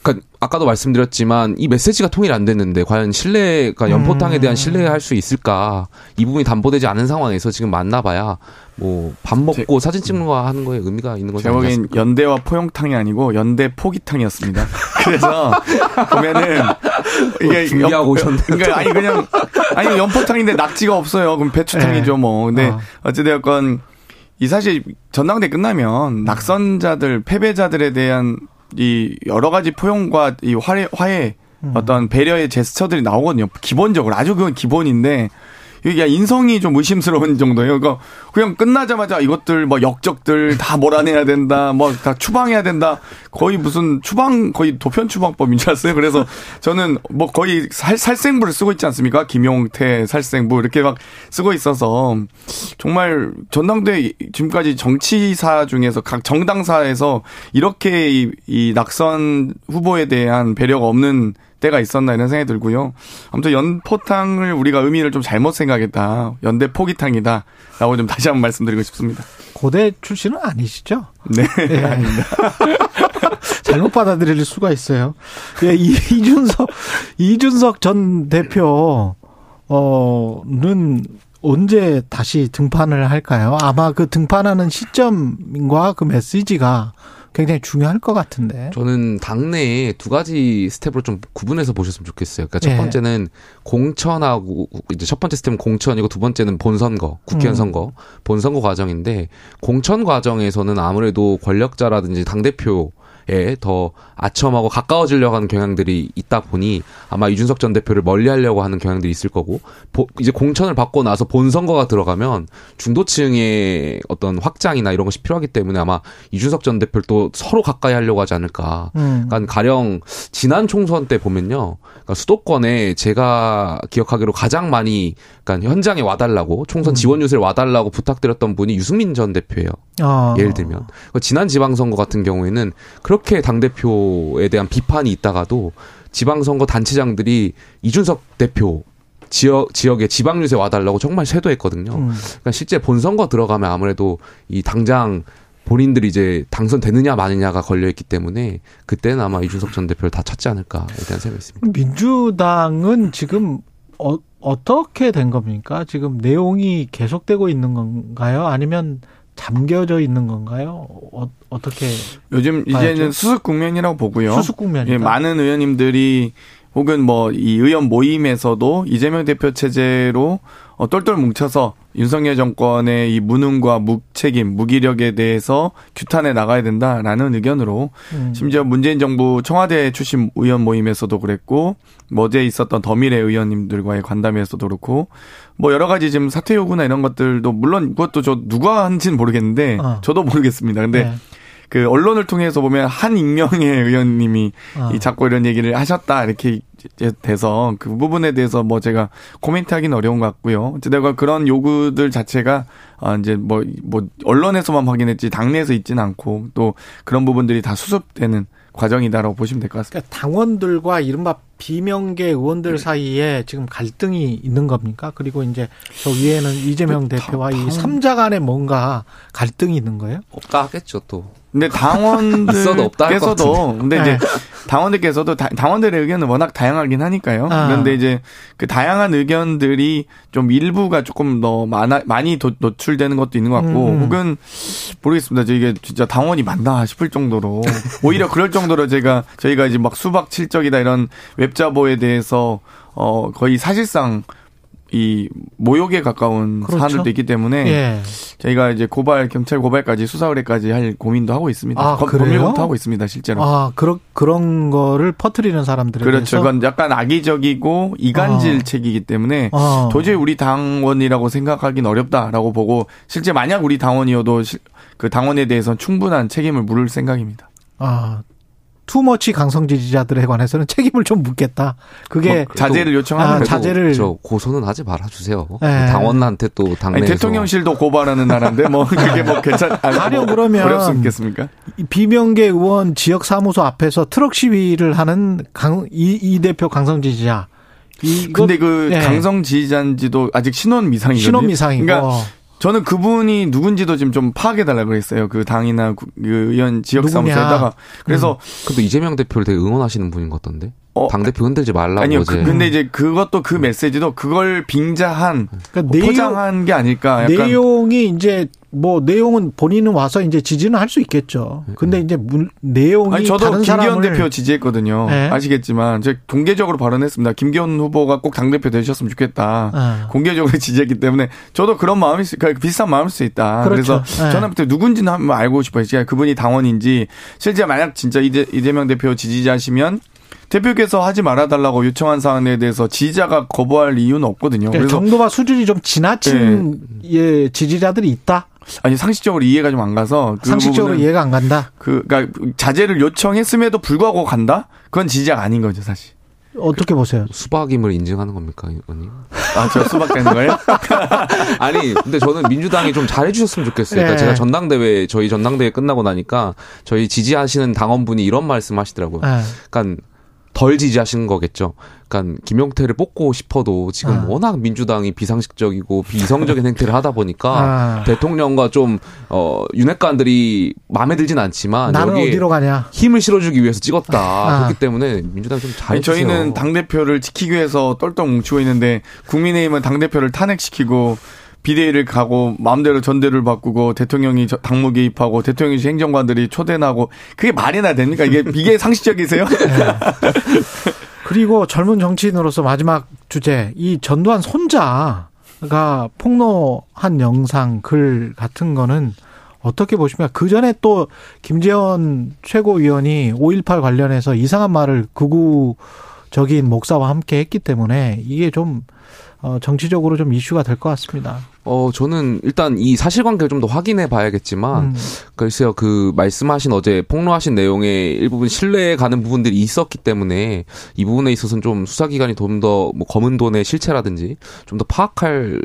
그러니까 아까도 말씀드렸지만 이 메시지가 통일 안 됐는데 과연 신뢰, 그러니까 연포탕에 대한 신뢰할 수 있을까, 이 부분이 담보되지 않은 상황에서 지금 만나봐야 뭐 밥 먹고 제, 사진 찍는 거 하는 거에 의미가 있는 거죠. 제목인 연대와 포용탕이 아니고 연대 포기탕이었습니다. 그래서 보면은 이게 준비하고 오셨네. 그러니까 아니 그냥 아니 연포탕인데 낙지가 없어요. 그럼 배추탕이죠 뭐. 근데 어. 어찌되었건 이 사실 전당대회 끝나면 낙선자들 패배자들에 대한 이 여러 가지 포용과 이 화해, 화해 음. 어떤 배려의 제스처들이 나오거든요. 기본적으로 아주 그건 기본인데. 야, 인성이 좀 의심스러운 정도예요. 그러니까 그냥 끝나자마자 이것들 뭐 역적들 다 몰아내야 된다, 뭐 다 추방해야 된다. 거의 무슨 추방, 거의 도편 추방법인 줄 알았어요. 그래서 저는 뭐 거의 살, 살생부를 쓰고 있지 않습니까? 김용태 살생부 이렇게 막 쓰고 있어서 정말 전당대회 지금까지 정치사 중에서 각 정당사에서 이렇게 이, 이 낙선 후보에 대한 배려가 없는 때가 있었나 이런 생각이 들고요. 아무튼 연포탕을 우리가 의미를 좀 잘못 생각했다. 연대 포기탕이다. 라고 좀 다시 한번 말씀드리고 싶습니다. 고대 출신은 아니시죠? 네. 네. 아닙니다. 잘못 받아들일 수가 있어요. 예, 이준석, 이준석 전 대표, 어, 는 언제 다시 등판을 할까요? 아마 그 등판하는 시점과 그 메시지가 굉장히 중요할 것 같은데. 저는 당내에 두 가지 스텝으로 좀 구분해서 보셨으면 좋겠어요. 그러니까 예. 첫 번째는 공천하고, 이제 첫 번째 스텝은 공천이고 두 번째는 본선거, 국회의원 음. 선거, 본선거 과정인데, 공천 과정에서는 아무래도 권력자라든지 당대표 에 더 아첨하고 가까워지려고 하는 경향들이 있다 보니 아마 이준석 전 대표를 멀리하려고 하는 경향들이 있을 거고, 보, 이제 공천을 받고 나서 본선거가 들어가면 중도층의 어떤 확장이나 이런 것이 필요하기 때문에 아마 이준석 전 대표를 또 서로 가까이 하려고 하지 않을까. 음. 그러니까 가령 지난 총선 때 보면요, 그러니까 수도권에 제가 기억하기로 가장 많이 그러니까 현장에 와달라고 총선 지원 유세를 와달라고 부탁드렸던 분이 유승민 전 대표예요. 아. 예를 들면 지난 지방선거 같은 경우에는 그렇게 당대표에 대한 비판이 있다가도 지방선거 단체장들이 이준석 대표 지역, 지역에 지방유세 와달라고 정말 쇄도했거든요. 음. 그러니까 실제 본선거 들어가면 아무래도 이 당장 본인들이 이제 당선되느냐 마느냐가 걸려있기 때문에 그때는 아마 이준석 전 대표를 다 찾지 않을까에 대한 생각이 있습니다. 민주당은 지금 어, 어떻게 된 겁니까? 지금 내용이 계속되고 있는 건가요? 아니면 잠겨져 있는 건가요? 어, 어떻게 요즘 봐야죠? 이제는 수습 국면이라고 보고요. 수습 국면이 예, 많은 의원님들이 혹은 뭐 이 의원 모임에서도 이재명 대표 체제로 어, 똘똘 뭉쳐서 윤석열 정권의 이 무능과 무책임, 무기력에 대해서 규탄해 나가야 된다라는 의견으로 음. 심지어 문재인 정부 청와대 출신 의원 모임에서도 그랬고, 뭐 어제 있었던 더미래 의원님들과의 간담회에서도 그렇고, 뭐 여러 가지 지금 사퇴 요구나 이런 것들도 물론 그것도 저 누가 한지는 모르겠는데 어. 저도 모르겠습니다. 근데 네. 그 언론을 통해서 보면 한 익명의 의원님이 어. 이 자꾸 이런 얘기를 하셨다 이렇게 돼서 그 부분에 대해서 뭐 제가 코멘트하기는 어려운 것 같고요. 내가 그런 요구들 자체가 아 이제 뭐 뭐 언론에서만 확인했지 당내에서 있지는 않고 또 그런 부분들이 다 수습되는 과정이다라고 보시면 될 것 같습니다. 그러니까 당원들과 이른바 비명계 의원들 네. 사이에 지금 갈등이 있는 겁니까? 그리고 이제 저 위에는 이재명 그, 대표와 당, 당... 이 삼자 간에 뭔가 갈등이 있는 거예요? 없다 하겠죠 또. 근데 당원들께서도 근데 네. 이제 당원들께서도 다, 당원들의 의견은 워낙 다양하긴 하니까요. 아. 그런데 이제 그 다양한 의견들이 좀 일부가 조금 더 많아, 많이 도, 노출되는 것도 있는 것 같고, 음. 혹은 모르겠습니다. 저 이게 진짜 당원이 많나 싶을 정도로 오히려 그럴 정도로 제가 저희가 이제 막 수박 칠적이다 이런 웹자보에 대해서 어 거의 사실상 이 모욕에 가까운 그렇죠? 사안들도 있기 때문에 예. 저희가 이제 고발 경찰 고발까지 수사 의뢰까지 할 고민도 하고 있습니다. 아, 거, 법률 검토하고 있습니다, 실제로. 아, 그런 그런 거를 퍼뜨리는 사람들에 그렇죠. 대해서. 그렇죠. 그건 약간 악의적이고 이간질책이기 아. 때문에 아. 도저히 우리 당원이라고 생각하긴 어렵다라고 보고 실제 만약 우리 당원이어도 시, 그 당원에 대해서는 충분한 책임을 물을 생각입니다. 아. 투머치 강성 지지자들에 관해서는 책임을 좀 묻겠다. 그게 뭐 자제를 요청하는 아, 자제를 저 고소는 하지 말아 주세요. 네. 당원한테 또 당내에서 아니, 대통령실도 고발하는 나라인데 뭐 그게 뭐 괜찮 아니요 뭐 그러면 어렵습니까? 비명계 의원 지역 사무소 앞에서 트럭 시위를 하는 강, 이, 이 대표 강성 지지자. 이, 근데 그 네. 강성 지지자인지도 아직 신원 미상이거든요. 신원 미상이고. 그러니까 저는 그분이 누군지도 지금 좀 파악해달라고 그랬어요. 그 당이나 그 의원 지역사무소에다가. 그래서. 음. 그래도 이재명 대표를 되게 응원하시는 분인 것 같던데? 어. 당대표 흔들지 말라고. 아니요. 어제. 그, 근데 이제 그것도 그 메시지도 그걸 빙자한, 그러니까 내용, 포장한 게 아닐까. 약간. 내용이 이제 뭐 내용은 본인은 와서 이제 지지는 할 수 있겠죠. 근데 이제 문, 내용이. 아니, 저도 다른 김기현 대표 지지했거든요. 네. 아시겠지만. 제가 공개적으로 발언했습니다. 김기현 후보가 꼭 당대표 되셨으면 좋겠다. 네. 공개적으로 지지했기 때문에 저도 그런 마음이, 그러니까 비슷한 마음일 수 있다. 그렇죠. 그래서 네. 저는 누군지는 한번 알고 싶어요. 제가 그분이 당원인지. 실제 만약 진짜 이재, 이재명 대표 지지자시면 대표께서 하지 말아달라고 요청한 사안에 대해서 지지자가 거부할 이유는 없거든요. 그래서 정도와 수준이 좀 지나친 네. 예, 지지자들이 있다? 아니, 상식적으로 이해가 좀 안 가서. 그 상식적으로 이해가 안 간다? 그, 그러니까 자제를 요청했음에도 불구하고 간다? 그건 지지자가 아닌 거죠, 사실. 어떻게 보세요? 수박임을 인증하는 겁니까, 언니? 아, 저 수박 되는 거예요? 아니, 근데 저는 민주당이 좀 잘해주셨으면 좋겠어요. 그러니까 네. 제가 전당대회, 저희 전당대회 끝나고 나니까 저희 지지하시는 당원분이 이런 말씀 하시더라고요. 네. 그러니까 덜 지지하시는 거겠죠. 그러니까 김용태를 뽑고 싶어도 지금 아. 워낙 민주당이 비상식적이고 비이성적인 행태를 하다 보니까 아. 대통령과 좀 어, 윤핵관들이 마음에 들진 않지만 나는 어디로 가냐? 힘을 실어주기 위해서 찍었다. 아. 그렇기 때문에 민주당 좀 잘. 저희는 당 대표를 지키기 위해서 똘똘 뭉치고 있는데 국민의힘은 당 대표를 탄핵시키고. 비대위를 가고 마음대로 전대를 바꾸고 대통령이 당무 개입하고 대통령이 행정관들이 초대나고 그게 말이나 됩니까? 이게 이게 상식적이세요? 네. 그리고 젊은 정치인으로서 마지막 주제 이 전두환 손자가 폭로한 영상 글 같은 거는 어떻게 보십니까? 그 전에 또 김재원 최고위원이 오일팔 관련해서 이상한 말을 극우적인 목사와 함께 했기 때문에 이게 좀 어, 정치적으로 좀 이슈가 될 것 같습니다. 어, 저는 일단 이 사실관계를 좀 더 확인해 봐야겠지만, 음. 글쎄요, 그 말씀하신 어제 폭로하신 내용의 일부분 신뢰에 가는 부분들이 있었기 때문에 이 부분에 있어서는 좀 수사기관이 좀 더 뭐 검은 돈의 실체라든지 좀 더 파악할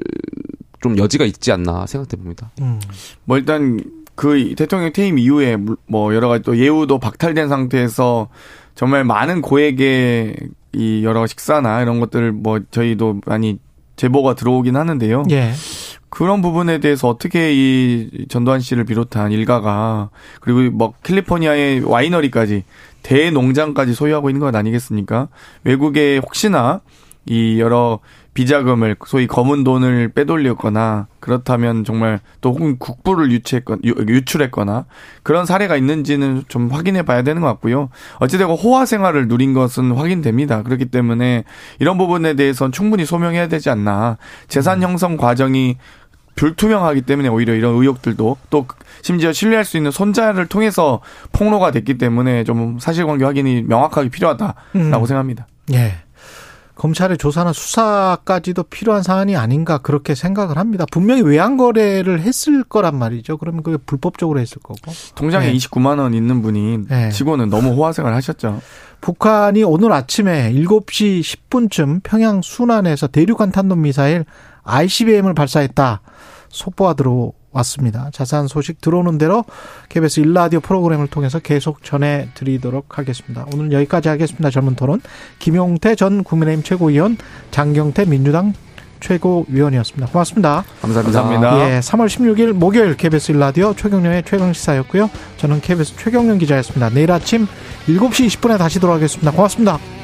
좀 여지가 있지 않나 생각해 봅니다. 음. 뭐 일단 그 대통령 퇴임 이후에 뭐 여러 가지 또 예우도 박탈된 상태에서 정말 많은 고액의 이 여러 식사나 이런 것들 뭐 저희도 많이 제보가 들어오긴 하는데요. 예. 그런 부분에 대해서 어떻게 이 전두환 씨를 비롯한 일가가 그리고 뭐 캘리포니아의 와이너리까지 대농장까지 소유하고 있는 건 아니겠습니까? 외국에 혹시나 이 여러 비자금을 소위 검은 돈을 빼돌렸거나 그렇다면 정말 또 혹은 국부를 유치했거나 유출했거나 그런 사례가 있는지는 좀 확인해 봐야 되는 것 같고요. 어찌되고 호화 생활을 누린 것은 확인됩니다. 그렇기 때문에 이런 부분에 대해서는 충분히 소명해야 되지 않나. 재산 형성 과정이 불투명하기 때문에 오히려 이런 의혹들도 또 심지어 신뢰할 수 있는 손자를 통해서 폭로가 됐기 때문에 좀 사실관계 확인이 명확하게 필요하다라고 음. 생각합니다. 예. 검찰의 조사나 수사까지도 필요한 사안이 아닌가 그렇게 생각을 합니다. 분명히 외환거래를 했을 거란 말이죠. 그러면 그게 불법적으로 했을 거고. 통장에 네. 이십구만 원 있는 분이 네. 직원은 너무 호화생활을 하셨죠. 북한이 오늘 아침에 일곱 시 십 분쯤 평양 순안에서 대륙간 탄도미사일 아이씨비엠을 발사했다. 속보가 들어왔습니다. 자세한 소식 들어오는 대로 케이비에스 일 라디오 프로그램을 통해서 계속 전해드리도록 하겠습니다. 오늘 여기까지 하겠습니다. 젊은 토론 김용태 전 국민의힘 최고위원, 장경태 민주당 최고위원이었습니다. 고맙습니다. 감사합니다. 감사합니다. 예, 삼월 십육일 목요일 케이비에스 일 라디오 최경련의 최강시사였고요. 저는 케이비에스 최경련 기자였습니다. 내일 아침 일곱 시 이십 분에 다시 돌아오겠습니다. 고맙습니다.